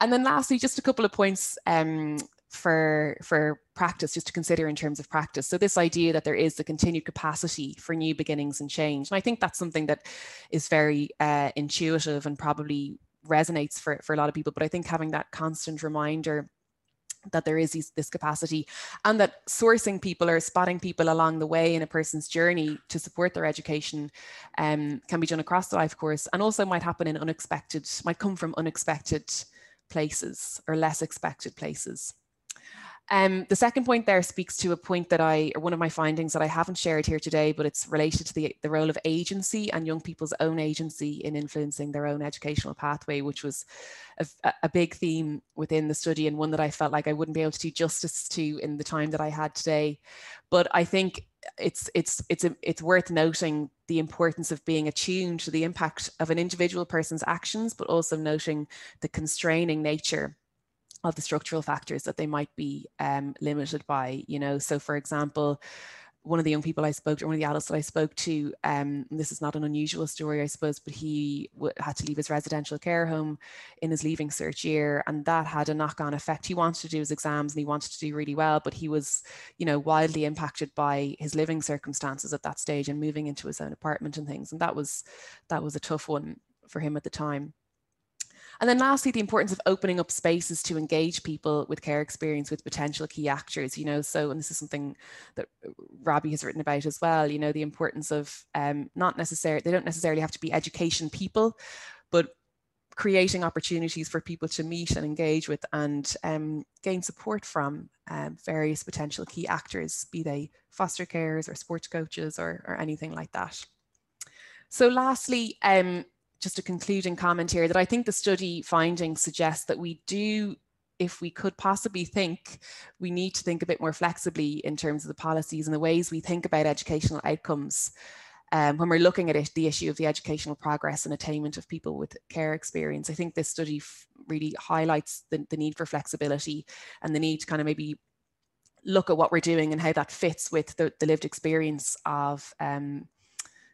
And then lastly, just a couple of points um, for, for practice, just to consider in terms of practice. So this idea that there is the continued capacity for new beginnings and change. And I think that's something that is very uh, intuitive and probably resonates for, for a lot of people. But I think having that constant reminder that there is these, this capacity, and that sourcing people or spotting people along the way in a person's journey to support their education um, can be done across the life course, and also might happen in unexpected, might come from unexpected places or less expected places. Um, the second point there speaks to a point that I, or one of my findings that I haven't shared here today, but it's related to the, the role of agency and young people's own agency in influencing their own educational pathway, which was a, a big theme within the study, and one that I felt like I wouldn't be able to do justice to in the time that I had today. But I think it's, it's, it's, it's worth noting the importance of being attuned to the impact of an individual person's actions, but also noting the constraining nature of the structural factors that they might be um, limited by, you know. So for example, one of the young people I spoke to, one of the adults that I spoke to, um, this is not an unusual story, I suppose, but he w had to leave his residential care home in his leaving cert year, and that had a knock-on effect. He wanted to do his exams and he wanted to do really well, but he was, you know, wildly impacted by his living circumstances at that stage and moving into his own apartment and things. And that was, that was a tough one for him at the time. And then lastly, the importance of opening up spaces to engage people with care experience with potential key actors, you know, so, and this is something that Robbie has written about as well, you know, the importance of um, not necessarily, they don't necessarily have to be education people, but creating opportunities for people to meet and engage with and um, gain support from um, various potential key actors, be they foster carers or sports coaches or, or anything like that. So lastly, um, just a concluding comment here, that I think the study findings suggest that we do, if we could possibly think, we need to think a bit more flexibly in terms of the policies and the ways we think about educational outcomes um, when we're looking at it, the issue of the educational progress and attainment of people with care experience. I think this study really highlights the, the need for flexibility and the need to kind of maybe look at what we're doing and how that fits with the, the lived experience of um,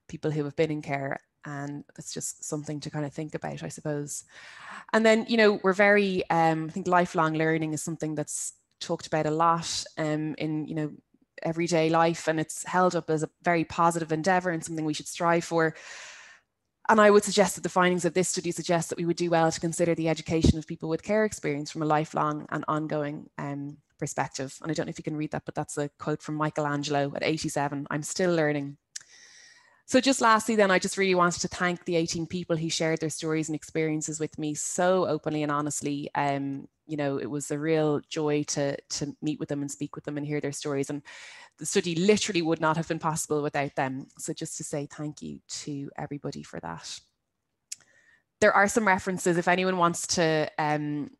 people who have been in care. And that's just something to kind of think about, I suppose. And then, you know, we're very, um, I think lifelong learning is something that's talked about a lot um, in, you know, everyday life, and it's held up as a very positive endeavour and something we should strive for. And I would suggest that the findings of this study suggest that we would do well to consider the education of people with care experience from a lifelong and ongoing um, perspective. And I don't know if you can read that, but that's a quote from Michelangelo at eighty-seven, "I'm still learning." So just lastly then, I just really wanted to thank the eighteen people who shared their stories and experiences with me so openly and honestly. Um, you know, it was a real joy to, to meet with them and speak with them and hear their stories. And the study literally would not have been possible without them. So just to say thank you to everybody for that. There are some references if anyone wants to um,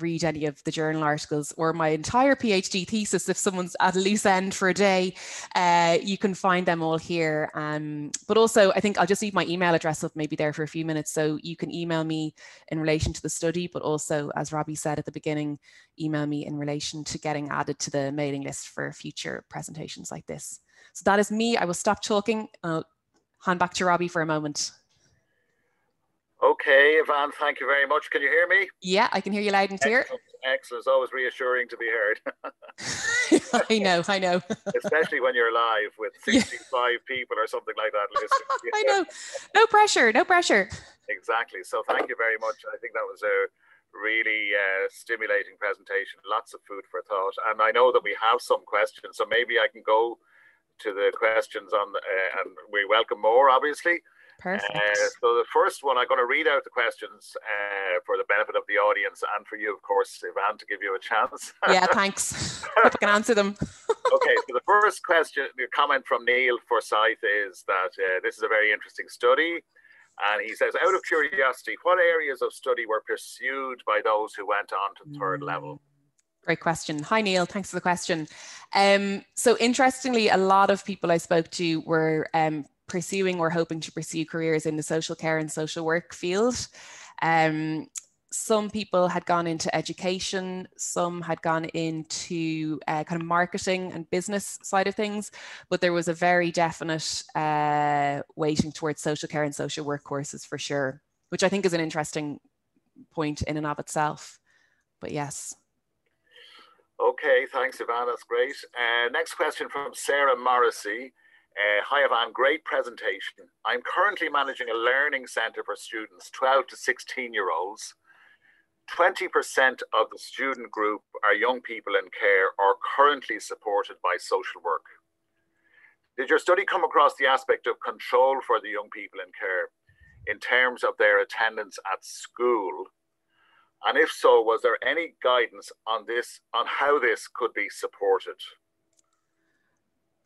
read any of the journal articles or my entire PhD thesis. If someone's at a loose end for a day, uh, you can find them all here. Um, but also, I think I'll just leave my email address up maybe there for a few minutes, so you can email me in relation to the study, but also, as Robbie said at the beginning, email me in relation to getting added to the mailing list for future presentations like this. So that is me. I will stop talking. I'll hand back to Robbie for a moment. Okay, Yvonne, thank you very much. Can you hear me? Yeah, I can hear you loud and clear. Excellent, excellent. It's always reassuring to be heard. I know, I know. Especially when you're live with sixty-five yeah. people or something like that listening. I know, no pressure, no pressure. Exactly, so thank you very much. I think that was a really uh, stimulating presentation, lots of food for thought. And I know that we have some questions, so maybe I can go to the questions on, the, uh, and we welcome more, obviously. Perfect. Uh, so the first one, I'm going to read out the questions uh, for the benefit of the audience and for you, of course, Yvonne, to give you a chance. Yeah, thanks. Hope I can answer them. Okay, so the first question, the comment from Neil Forsyth is that uh, this is a very interesting study. And he says, out of curiosity, what areas of study were pursued by those who went on to the third mm. level? Great question. Hi, Neil. Thanks for the question. Um, so interestingly, a lot of people I spoke to were um, pursuing or hoping to pursue careers in the social care and social work field. Um, some people had gone into education, some had gone into uh, kind of marketing and business side of things, but there was a very definite uh, weighting towards social care and social work courses for sure, which I think is an interesting point in and of itself, but yes. Okay, thanks Yvonne, that's great. Uh, next question from Sarah Morrissey. Uh, hi Yvonne, great presentation. I'm currently managing a learning centre for students, twelve to sixteen year olds. twenty percent of the student group are young people in care or currently supported by social work. Did your study come across the aspect of control for the young people in care in terms of their attendance at school? And if so, was there any guidance on this, on how this could be supported?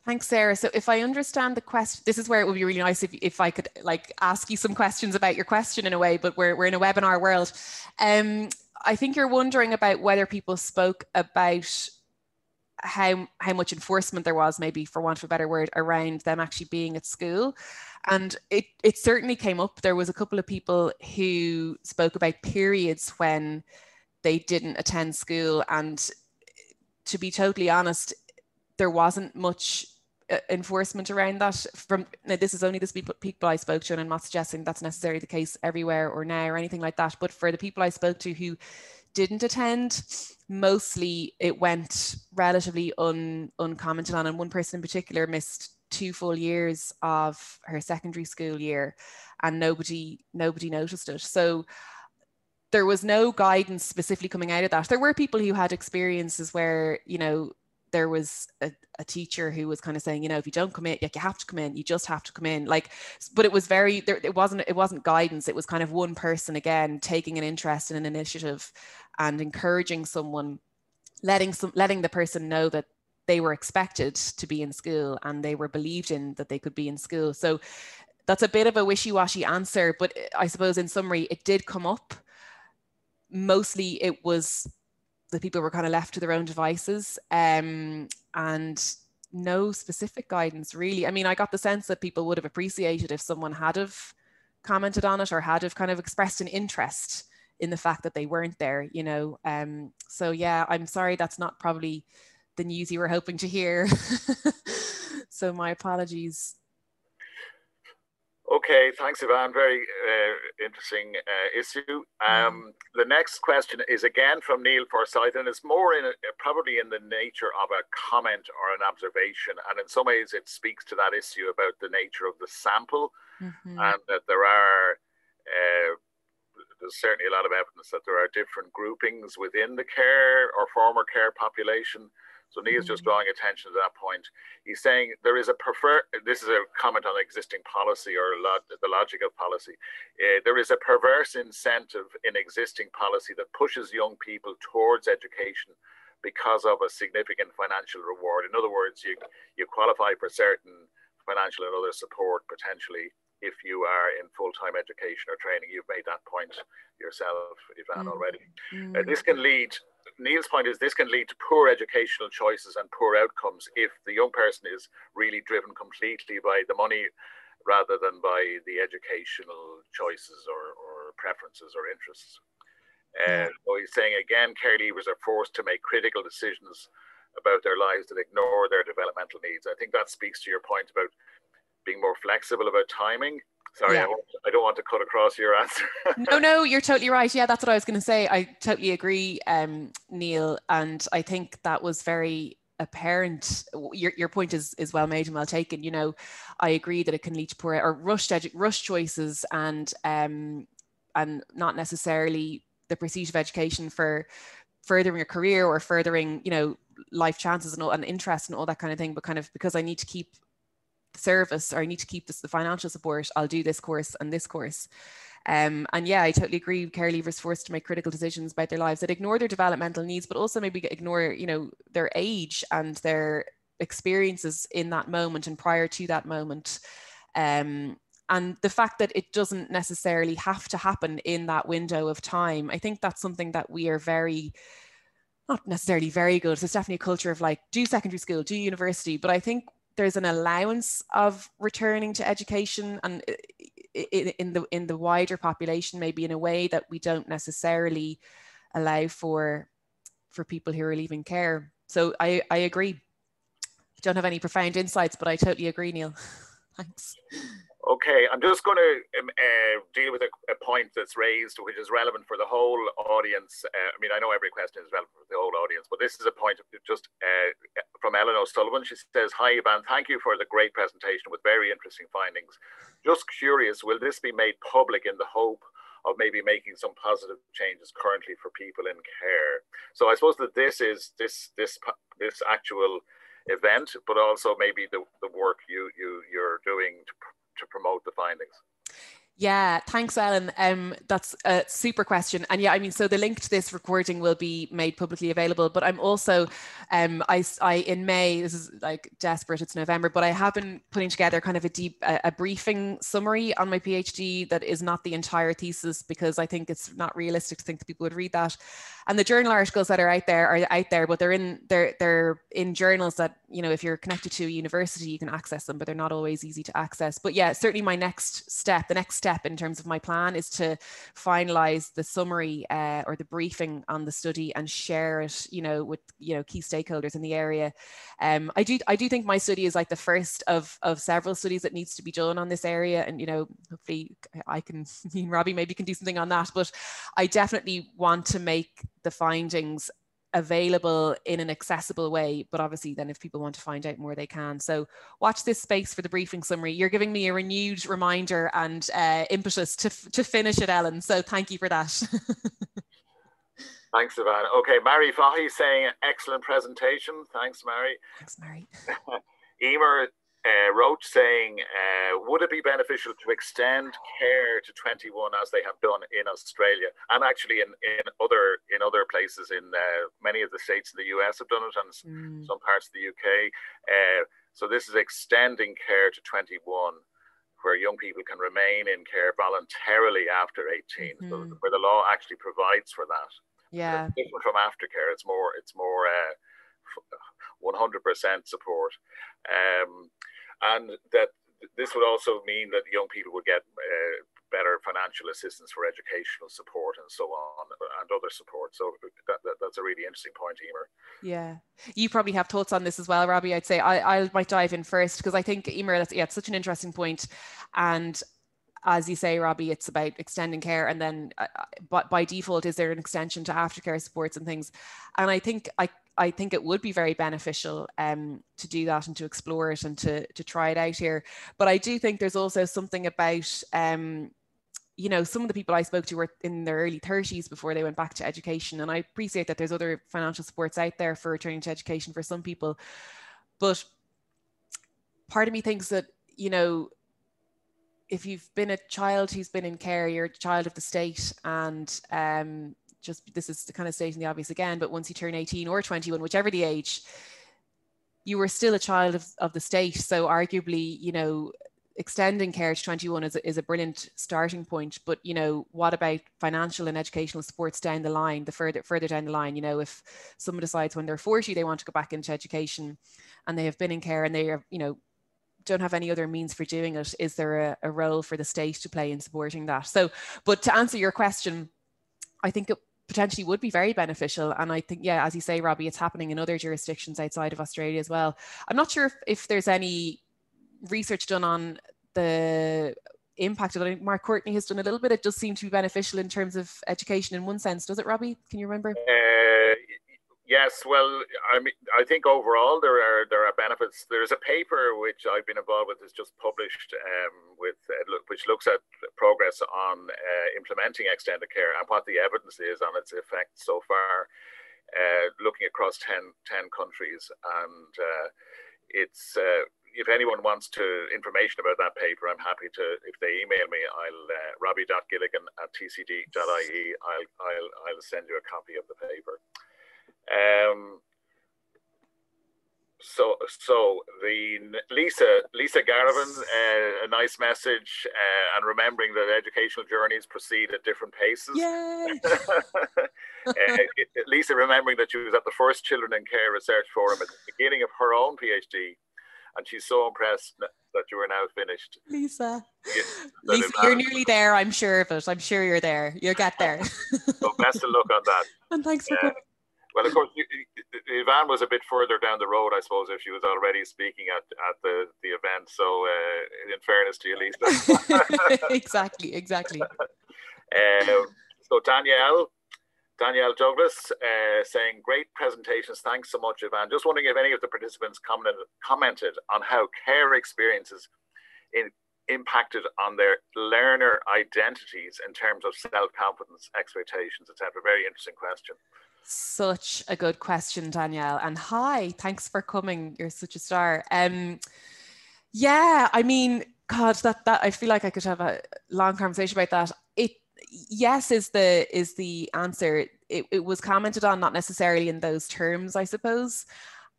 Thanks, Sarah. So if I understand the question, this is where it would be really nice if, if I could like ask you some questions about your question in a way, but we're, we're in a webinar world. Um, I think you're wondering about whether people spoke about how, how much enforcement there was, maybe for want of a better word, around them actually being at school. And it, it certainly came up. There was a couple of people who spoke about periods when they didn't attend school. And to be totally honest, there wasn't much enforcement around that. From now, this is only the people I spoke to, and I'm not suggesting that's necessarily the case everywhere or now or anything like that, but for the people I spoke to who didn't attend, mostly it went relatively un, uncommented on, and one person in particular missed two full years of her secondary school year and nobody nobody noticed it. So there was no guidance specifically coming out of that. There were people who had experiences where, you know, there was a, a teacher who was kind of saying, you know, if you don't come in, like, you have to come in, you just have to come in. Like, but it was very, there, it wasn't, it wasn't guidance. It was kind of one person, again, taking an interest in an initiative and encouraging someone, letting some, letting the person know that they were expected to be in school and they were believed in that they could be in school. So that's a bit of a wishy-washy answer, but I suppose in summary, it did come up. Mostly it was, the people were kind of left to their own devices, um, and no specific guidance really. I mean, I got the sense that people would have appreciated if someone had have commented on it or had have kind of expressed an interest in the fact that they weren't there, you know. Um, so yeah, I'm sorry, that's not probably the news you were hoping to hear. So my apologies. Okay, thanks, Yvonne. Very uh, interesting uh, issue. Um, the next question is again from Neil Forsyth, and it's more in a, probably in the nature of a comment or an observation. And in some ways, it speaks to that issue about the nature of the sample, mm-hmm. and that there are, uh, there's certainly a lot of evidence that there are different groupings within the care or former care population. So Neil's just drawing attention to that point. He's saying there is a perver- this is a comment on existing policy or a lot, the logic of policy. Uh, there is a perverse incentive in existing policy that pushes young people towards education because of a significant financial reward. In other words, you, you qualify for certain financial and other support potentially if you are in full-time education or training. You've made that point yourself, Yvonne, mm-hmm. already. Mm-hmm. Uh, this can lead, Neil's point is this can lead to poor educational choices and poor outcomes if the young person is really driven completely by the money rather than by the educational choices or, or preferences or interests. And so he's saying, again, care leavers are forced to make critical decisions about their lives that ignore their developmental needs. I think that speaks to your point about being more flexible about timing. Sorry, yeah. I, won't, I don't want to cut across your answer. No, no, you're totally right. Yeah, that's what I was going to say. I totally agree, um, Neil. And I think that was very apparent. Your, your point is, is well made and well taken. You know, I agree that it can lead to poor or rushed edu- rush choices and um, and not necessarily the pursuit of education for furthering your career or furthering, you know, life chances and all and interest and all that kind of thing. But kind of because I need to keep service or I need to keep this the financial support, I'll do this course and this course, um and yeah, I totally agree. Care leavers forced to make critical decisions about their lives that ignore their developmental needs, but also maybe ignore, you know, their age and their experiences in that moment and prior to that moment, um and the fact that it doesn't necessarily have to happen in that window of time. I think that's something that we are very not necessarily very good. There's definitely a culture of like, do secondary school, do university, but I think there's an allowance of returning to education and in the in the wider population, maybe in a way that we don't necessarily allow for for people who are leaving care. So I, I agree. I don't have any profound insights, but I totally agree, Neil. Thanks. Okay, I'm just going to um, uh, deal with a, a point that's raised, which is relevant for the whole audience. Uh, I mean, I know every question is relevant for the whole audience, but this is a point just uh, from Ellen O'Sullivan. She says, "Hi, Ivan, thank you for the great presentation with very interesting findings. Just curious, will this be made public in the hope of maybe making some positive changes currently for people in care?" So I suppose that this is this this this actual event, but also maybe the, the work you you you're doing to to promote the findings. Yeah, thanks, Ellen. Um, that's a super question. And yeah, I mean, so the link to this recording will be made publicly available, but I'm also, um, I, I in May, this is like desperate, it's November, but I have been putting together kind of a deep, a, a briefing summary on my PhD that is not the entire thesis, because I think it's not realistic to think that people would read that. And the journal articles that are out there are out there, but they're in, they're, they're in journals that, you know, if you're connected to a university, you can access them, but they're not always easy to access. But yeah, certainly my next step, the next step in terms of my plan is to finalize the summary uh, or the briefing on the study and share it, you know, with, you know, key stakeholders in the area. Um, I do I do think my study is like the first of, of several studies that needs to be done on this area. And, you know, hopefully I can, me and Robbie maybe can do something on that, but I definitely want to make the findings available in an accessible way, but obviously then if people want to find out more they can. So watch this space for the briefing summary. You're giving me a renewed reminder and uh, impetus to, to finish it, Ellen, so thank you for that. Thanks, Yvonne. Okay, Mary Fahy saying excellent presentation. Thanks, Mary. Thanks, Mary. Emer uh, Roach saying uh, would it be beneficial to extend care to twenty-one as they have done in Australia, and actually in, in other in other places in uh, many of the states in the U S have done it, and mm. some parts of the U K. Uh, so this is extending care to twenty-one, where young people can remain in care voluntarily after eighteen, mm. so where the law actually provides for that. Yeah, it's different from aftercare. It's more it's more uh, one hundred percent support. Um, And that this would also mean that young people would get uh, better financial assistance for educational support and so on, and other support. So that, that, that's a really interesting point, Emer. Yeah, you probably have thoughts on this as well, Robbie. I'd say I, I might dive in first, because I think, Emer, that's yeah, it's such an interesting point. And as you say, Robbie, it's about extending care, and then uh, but by default, is there an extension to aftercare supports and things? And I think I I think it would be very beneficial um, to do that and to explore it and to to try it out here. But I do think there's also something about, um, you know, some of the people I spoke to were in their early thirties before they went back to education. And I appreciate that there's other financial supports out there for returning to education for some people. But part of me thinks that, you know, if you've been a child who's been in care, you're a child of the state, and um, just, this is the kind of stating the obvious again, but once you turn eighteen or twenty-one, whichever the age, you were still a child of, of the state. So arguably, you know, extending care to twenty-one is a, is a brilliant starting point. But, you know, what about financial and educational supports down the line, the further further down the line? You know, if someone decides when they're forty, they want to go back into education, and they have been in care and they are, you know, don't have any other means for doing it, is there a, a role for the state to play in supporting that? So, but to answer your question, I think it potentially would be very beneficial. And I think, yeah, as you say, Robbie, it's happening in other jurisdictions outside of Australia as well. I'm not sure if, if there's any research done on the impact of it. Mark Courtney has done a little bit. It does seem to be beneficial in terms of education in one sense, does it, Robbie? Can you remember? Uh, Yes, well, I mean, I think overall there are there are benefits. There's a paper which I've been involved with that's just published, um, with uh, look, which looks at progress on uh, implementing extended care and what the evidence is on its effect so far, uh, looking across ten, ten countries. And uh, it's uh, if anyone wants to information about that paper, I'm happy to, if they email me, I'll uh, robbie dot gilligan at t c d dot i e, I'll, I'll, I'll send you a copy of the paper. Um, so, so the Lisa, Lisa Garvin, uh, a nice message, uh, and remembering that educational journeys proceed at different paces. uh, Lisa, remembering that she was at the first Children and Care Research Forum at the beginning of her own PhD, and she's so impressed that you are now finished. Lisa, yes, Lisa, you're nearly there, I'm sure of it. I'm sure you're there. You'll get there. So best of luck on that. And thanks for uh, coming. Well, of course, Yvonne was a bit further down the road, I suppose, if she was already speaking at, at the, the event. So uh, in fairness to you, Lisa. Exactly, exactly. Uh, so Danielle, Danielle Douglas uh, saying, great presentations. Thanks so much, Yvonne. Just wondering if any of the participants commented, commented on how care experiences in, impacted on their learner identities in terms of self-confidence, expectations, et cetera. Very interesting question. Such a good question, Danielle. And hi, thanks for coming. You're such a star. Um, yeah, I mean, God, that that I feel like I could have a long conversation about that. It yes is the is the answer. It it was commented on, not necessarily in those terms, I suppose.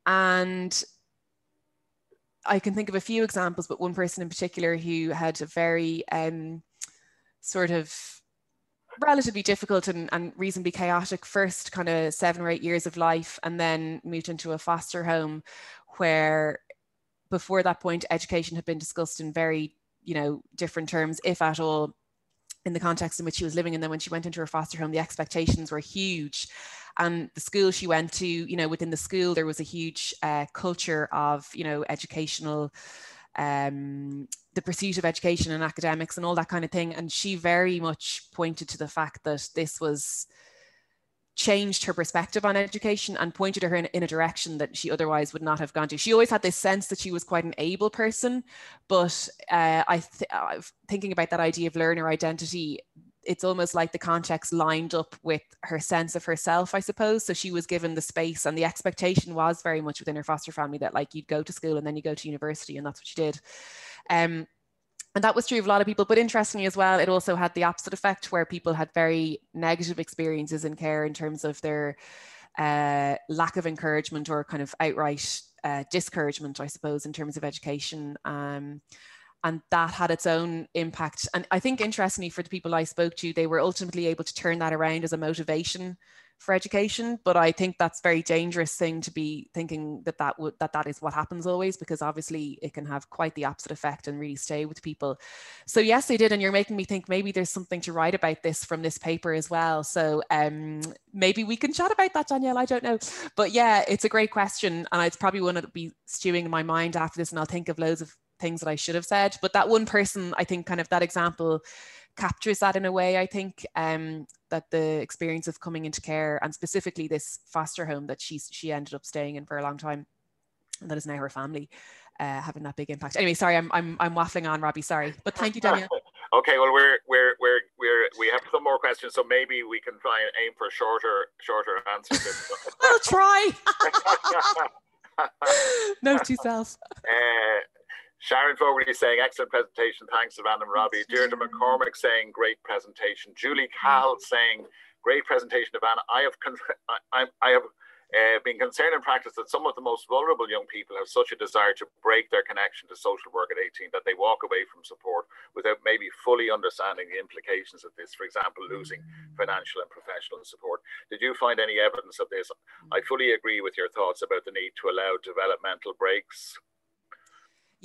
And I can think of a few examples, but one person in particular who had a very um sort of relatively difficult and, and reasonably chaotic first kind of seven or eight years of life, and then moved into a foster home where before that point education had been discussed in very, you know, different terms, if at all, in the context in which she was living. And then when she went into her foster home, the expectations were huge, and the school she went to, you know, within the school there was a huge uh, culture of, you know, educational um the pursuit of education and academics and all that kind of thing. And she very much pointed to the fact that this was changed her perspective on education and pointed her in, in a direction that she otherwise would not have gone to. She always had this sense that she was quite an able person, but uh, I th thinking about that idea of learner identity, it's almost like the context lined up with her sense of herself, I suppose. So she was given the space, and the expectation was very much within her foster family that, like, you'd go to school and then you go to university, and that's what she did. Um, and that was true of a lot of people, but interestingly as well, it also had the opposite effect, where people had very negative experiences in care in terms of their uh, lack of encouragement, or kind of outright uh, discouragement, I suppose, in terms of education. Um, And that had its own impact. And I think, interestingly, for the people I spoke to, they were ultimately able to turn that around as a motivation for education, but I think that's a very dangerous thing to be thinking that that, would, that that is what happens always, because obviously it can have quite the opposite effect and really stay with people. So yes, they did. And you're making me think maybe there's something to write about this from this paper as well. So um, maybe we can chat about that, Danielle, I don't know. But yeah, it's a great question. And it's probably one that'll be stewing in my mind after this, and I'll think of loads of things that I should have said. But that one person, I think kind of that example captures that in a way, I think, um, that the experience of coming into care, and specifically this foster home that she, she ended up staying in for a long time, and that is now her family, uh, having that big impact. Anyway, sorry, I'm, I'm, I'm waffling on, Robbie, sorry. But thank you, Danielle. Okay, well, we're, we're, we're, we're, we have some more questions, so maybe we can try and aim for a shorter, shorter answer. I'll try. Note to yourself. Uh, Sharon Fogarty saying, excellent presentation. Thanks, Savannah and Robbie. Deirdre McCormick saying, great presentation. Julie Cal saying, great presentation, Savannah. I have, con I, I have uh, been concerned in practice that some of the most vulnerable young people have such a desire to break their connection to social work at eighteen that they walk away from support without maybe fully understanding the implications of this, for example, losing financial and professional support. Did you find any evidence of this? I fully agree with your thoughts about the need to allow developmental breaks.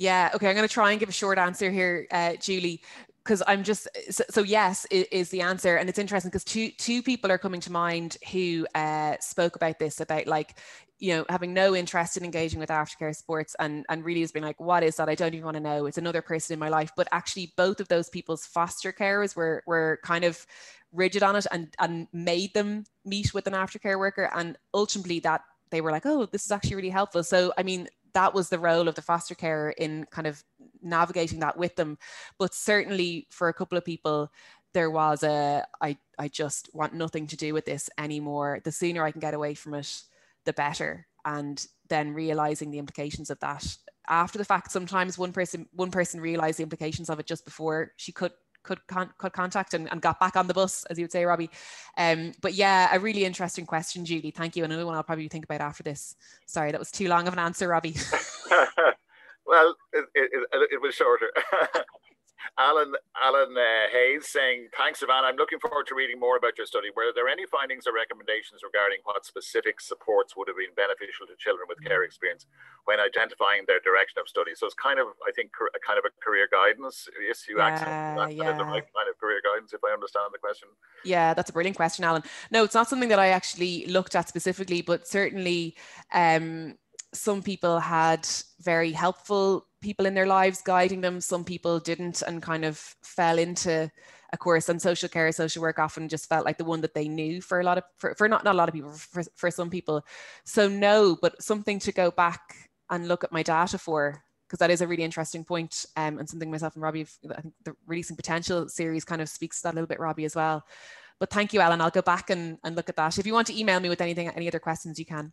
Yeah, okay, I'm going to try and give a short answer here, uh, Julie, because I'm just, so, so yes is, is the answer. And it's interesting because two two people are coming to mind who uh, spoke about this, about like, you know, having no interest in engaging with aftercare sports, and, and really has been like, what is that? I don't even want to know. It's another person in my life. But actually both of those people's foster carers were, were kind of rigid on it and, and made them meet with an aftercare worker. And ultimately that they were like, oh, this is actually really helpful. So, I mean, that was the role of the foster carer in kind of navigating that with them. But certainly for a couple of people, there was a, I, I just want nothing to do with this anymore. The sooner I can get away from it, the better. And then realizing the implications of that after the fact. Sometimes one person, one person realized the implications of it just before she could could, con could contact and, and got back on the bus, as you would say, Robbie. Um, but yeah, a really interesting question, Julie. Thank you. Another one I'll probably think about after this. Sorry, that was too long of an answer, Robbie. Well, it, it, it was shorter. Alan, Alan uh, Hayes saying, thanks, Savannah. I'm looking forward to reading more about your study. Were there any findings or recommendations regarding what specific supports would have been beneficial to children with care experience when identifying their direction of study? So it's kind of, I think, a kind of a career guidance. Yes, you yeah, actually yeah. the right kind of career guidance, if I understand the question. Yeah, that's a brilliant question, Alan. No, it's not something that I actually looked at specifically, but certainly um, some people had very helpful people in their lives guiding them. Some people didn't and kind of fell into a course, and social care, social work often just felt like the one that they knew for a lot of, for, for not, not a lot of people, for, for some people. So no, but something to go back and look at my data for, because that is a really interesting point, um, and something myself and Robbie, I think the Releasing Potential series kind of speaks to that a little bit, Robbie, as well. But thank you, Alan. I'll go back and, and look at that. If you want to email me with anything, any other questions, you can.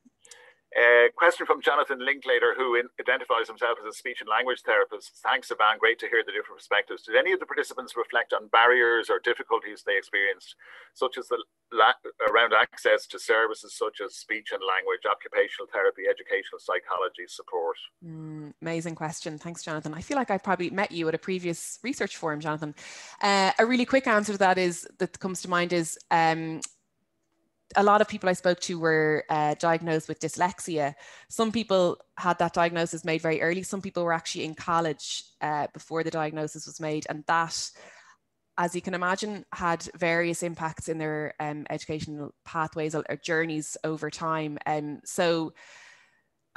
A uh, question from Jonathan Linklater, who in, identifies himself as a speech and language therapist. Thanks, Ivan. Great to hear the different perspectives. Did any of the participants reflect on barriers or difficulties they experienced, such as the lack around access to services such as speech and language, occupational therapy, educational psychology support? Mm, amazing question. Thanks, Jonathan. I feel like I probably met you at a previous research forum, Jonathan. Uh, a really quick answer to that is that comes to mind is. Um, A lot of people I spoke to were uh, diagnosed with dyslexia. Some people had that diagnosis made very early. Some people were actually in college uh, before the diagnosis was made. And that, as you can imagine, had various impacts in their um, educational pathways or journeys over time. Um, so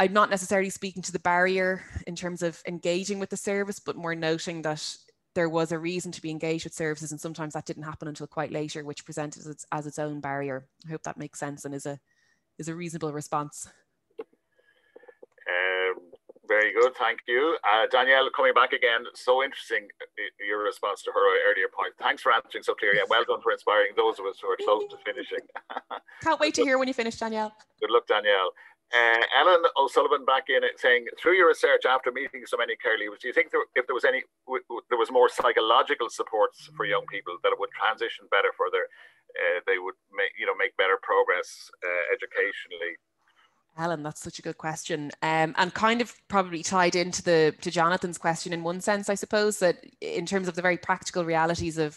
I'm not necessarily speaking to the barrier in terms of engaging with the service, but more noting that there was a reason to be engaged with services, and sometimes that didn't happen until quite later, which presented as, as its own barrier. I hope that makes sense and is a is a reasonable response. Um, very good, thank you. Uh, Danielle, coming back again, so interesting, your response to her earlier point. Thanks for answering so clearly, and well done for inspiring those of us who are close to finishing. Can't wait to hear when you finish, Danielle. Good luck, Danielle. Uh, Ellen O'Sullivan back in it saying, through your research after meeting so many care leavers, do you think there, if there was any, w w there was more psychological supports for young people that it would transition better for their, uh, they would make, you know, make better progress uh, educationally? Ellen, that's such a good question, um, and kind of probably tied into the to Jonathan's question in one sense, I suppose, that in terms of the very practical realities of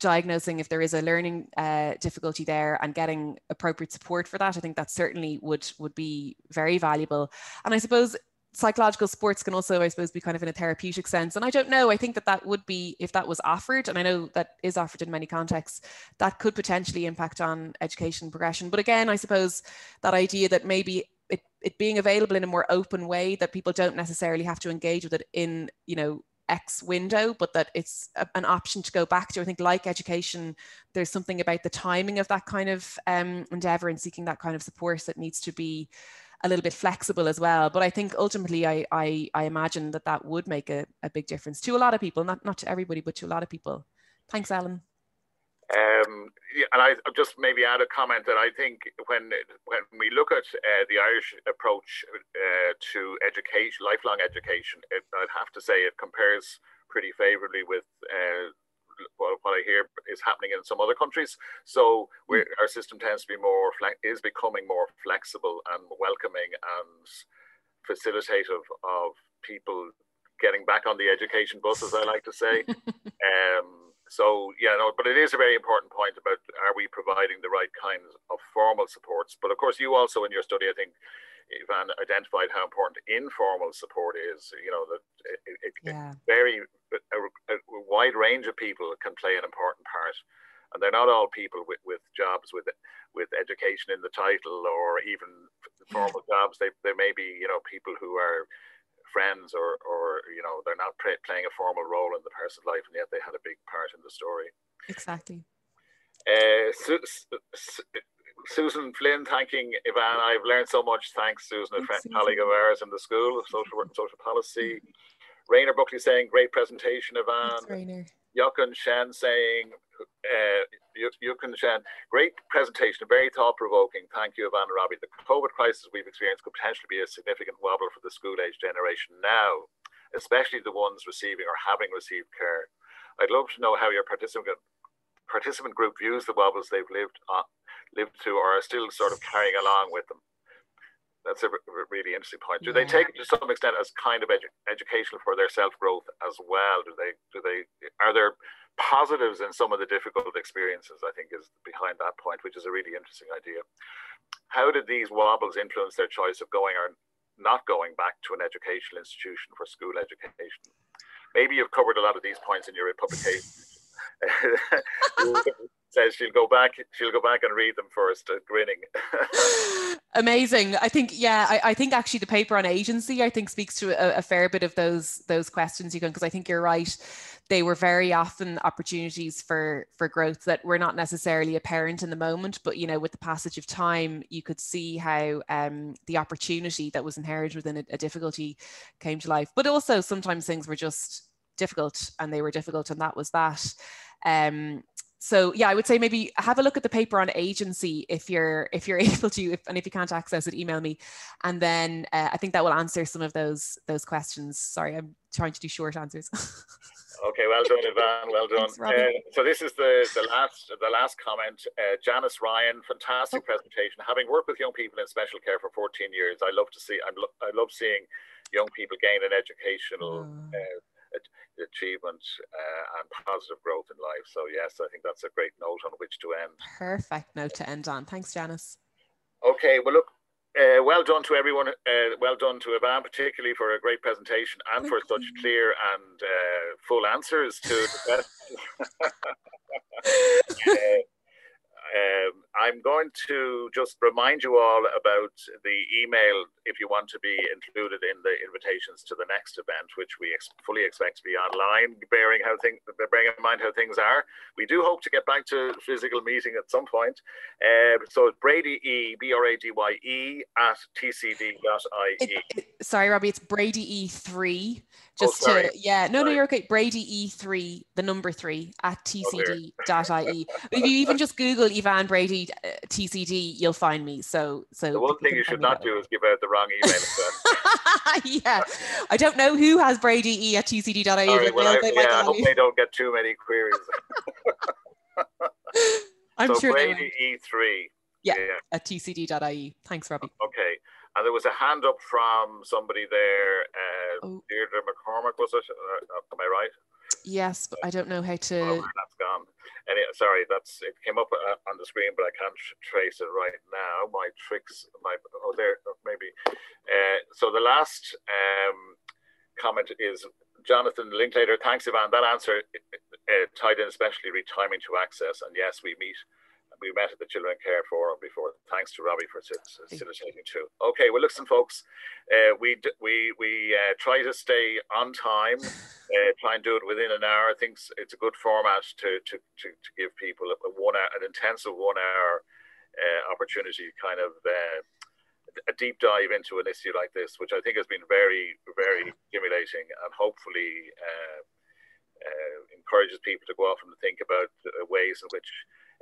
diagnosing if there is a learning uh, difficulty there and getting appropriate support for that. I think that certainly would, would be very valuable. And I suppose psychological sports can also, I suppose, be kind of in a therapeutic sense. And I don't know, I think that that would be, if that was offered, and I know that is offered in many contexts, that could potentially impact on education progression. But again, I suppose that idea that maybe it, it being available in a more open way, that people don't necessarily have to engage with it in, you know, X window, but that it's a, an option to go back to. I think like education, there's something about the timing of that kind of um, endeavor and seeking that kind of support that needs to be a little bit flexible as well. But I think ultimately I, I, I imagine that that would make a, a big difference to a lot of people, not, not to everybody, but to a lot of people. Thanks, Alan. Um, yeah, and I, I'll just maybe add a comment that I think when when we look at uh, the Irish approach uh, to education, lifelong education, it, I'd have to say it compares pretty favourably with uh, what, what I hear is happening in some other countries. So we're, our system tends to be more is becoming more flexible and welcoming and facilitative of people getting back on the education bus, as I like to say. Um, So, yeah, no, but it is a very important point about, are we providing the right kinds of formal supports? But of course, you also in your study, I think, Yvonne, identified how important informal support is. You know, that it, it, yeah. it very a, a wide range of people can play an important part. And they're not all people with, with jobs with with education in the title or even formal jobs. They, they may be, you know, people who are friends or, or you know, they're not play, playing a formal role in the person's life, and yet they had a big part in the story. Exactly. Uh, Su Su Su Susan Flynn, thanking Yvonne. I've learned so much. Thanks, Susan, Thanks, a friend, Susan. colleague of ours in the School of Social Work and Social Policy. Rainer Buckley saying, great presentation, Yvonne. Jochen Shen saying, uh, Jochen Shen, great presentation, very thought-provoking. Thank you, Yvonne and Robbie. The COVID crisis we've experienced could potentially be a significant wobble for the school-age generation now, especially the ones receiving or having received care. I'd love to know how your participant participant group views the wobbles they've lived on, lived through or are still sort of carrying along with them. That's a really interesting point. Do yeah. they take it to some extent as kind of edu educational for their self-growth as well? Do they, do they, are there positives in some of the difficult experiences, I think, is behind that point, which is a really interesting idea. How did these wobbles influence their choice of going or not going back to an educational institution for school education? Maybe you've covered a lot of these points in your publication. Says she'll go back she'll go back and read them first, uh, grinning. Amazing. I think yeah I, I think actually the paper on agency I think speaks to a, a fair bit of those those questions, you can, because I think you're right, they were very often opportunities for for growth that were not necessarily apparent in the moment, but you know, with the passage of time you could see how um the opportunity that was inherited within a, a difficulty came to life. But also sometimes things were just difficult and they were difficult and that was that. um So yeah, I would say maybe have a look at the paper on agency if you're if you're able to, if, and if you can't access it, email me, and then uh, I think that will answer some of those those questions. Sorry, I'm trying to do short answers. Okay, well done, Yvonne. Well done. Thanks, uh, so this is the the last the last comment. Uh, Janice Ryan, fantastic oh. presentation. Having worked with young people in special care for fourteen years, I love to see I'm lo I love seeing young people gain an educational. Mm. Uh, achievement uh, and positive growth in life. So yes, I think that's a great note on which to end. Perfect note to end on. Thanks, Janice. Okay, well look, uh, well done to everyone. Uh, well done to Yvonne, particularly for a great presentation and for such clear and uh, full answers to the questions. uh, Um, I'm going to just remind you all about the email if you want to be included in the invitations to the next event, which we ex fully expect to be online, bearing, how thing bearing in mind how things are. We do hope to get back to physical meeting at some point. Uh, so it's Brady E, B R A D Y E, at T C D dot I E. Sorry, Robbie, it's Brady E three. Just oh, to, yeah, no, sorry. no, you're okay. Brady E three, the number three, at T C D dot I E. Oh, if you even just Google Yvonne Brady uh, T C D, you'll find me. So, so the one thing you should not do is give out the wrong email address. Yeah, I don't know who has Brady E at T C D dot I E. Right, well, I, yeah, I hope they don't get too many queries. I'm so sure Brady E three. Yeah, yeah, at T C D dot I E. Thanks, Robbie. Okay. And there was a hand up from somebody there, uh, oh. Deirdre McCormack, was it? Am I right? Yes, but I don't know how to. Oh, that's gone. Anyway, sorry, that's it came up uh, on the screen, but I can't trace it right now. My tricks, my oh, there maybe. Uh, so the last um, comment is Jonathan Linklater. Thanks, Ivan. That answer uh, tied in especially retiming to access. And yes, we meet. We met at the Children and Care Forum before. Thanks to Robbie for facilitating too. Okay, well, listen, folks, uh, we we we uh, try to stay on time. Uh, try and do it within an hour. I think it's a good format to to to, to give people a one hour, an intensive one hour uh, opportunity, kind of uh, a deep dive into an issue like this, which I think has been very very stimulating and hopefully uh, uh, encourages people to go off and think about uh, ways in which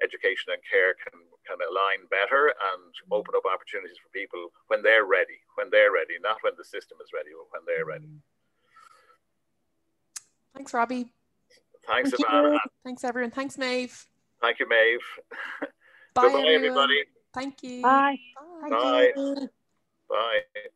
education and care can, can align better and open up opportunities for people when they're ready, when they're ready, not when the system is ready, but when they're ready. Thanks, Robbie. Thanks, Thank Ivan. Thanks, everyone. Thanks, Maeve. Thank you, Maeve. Bye, Goodbye, everyone. everybody. Thank you. Bye. Bye. Bye. Bye.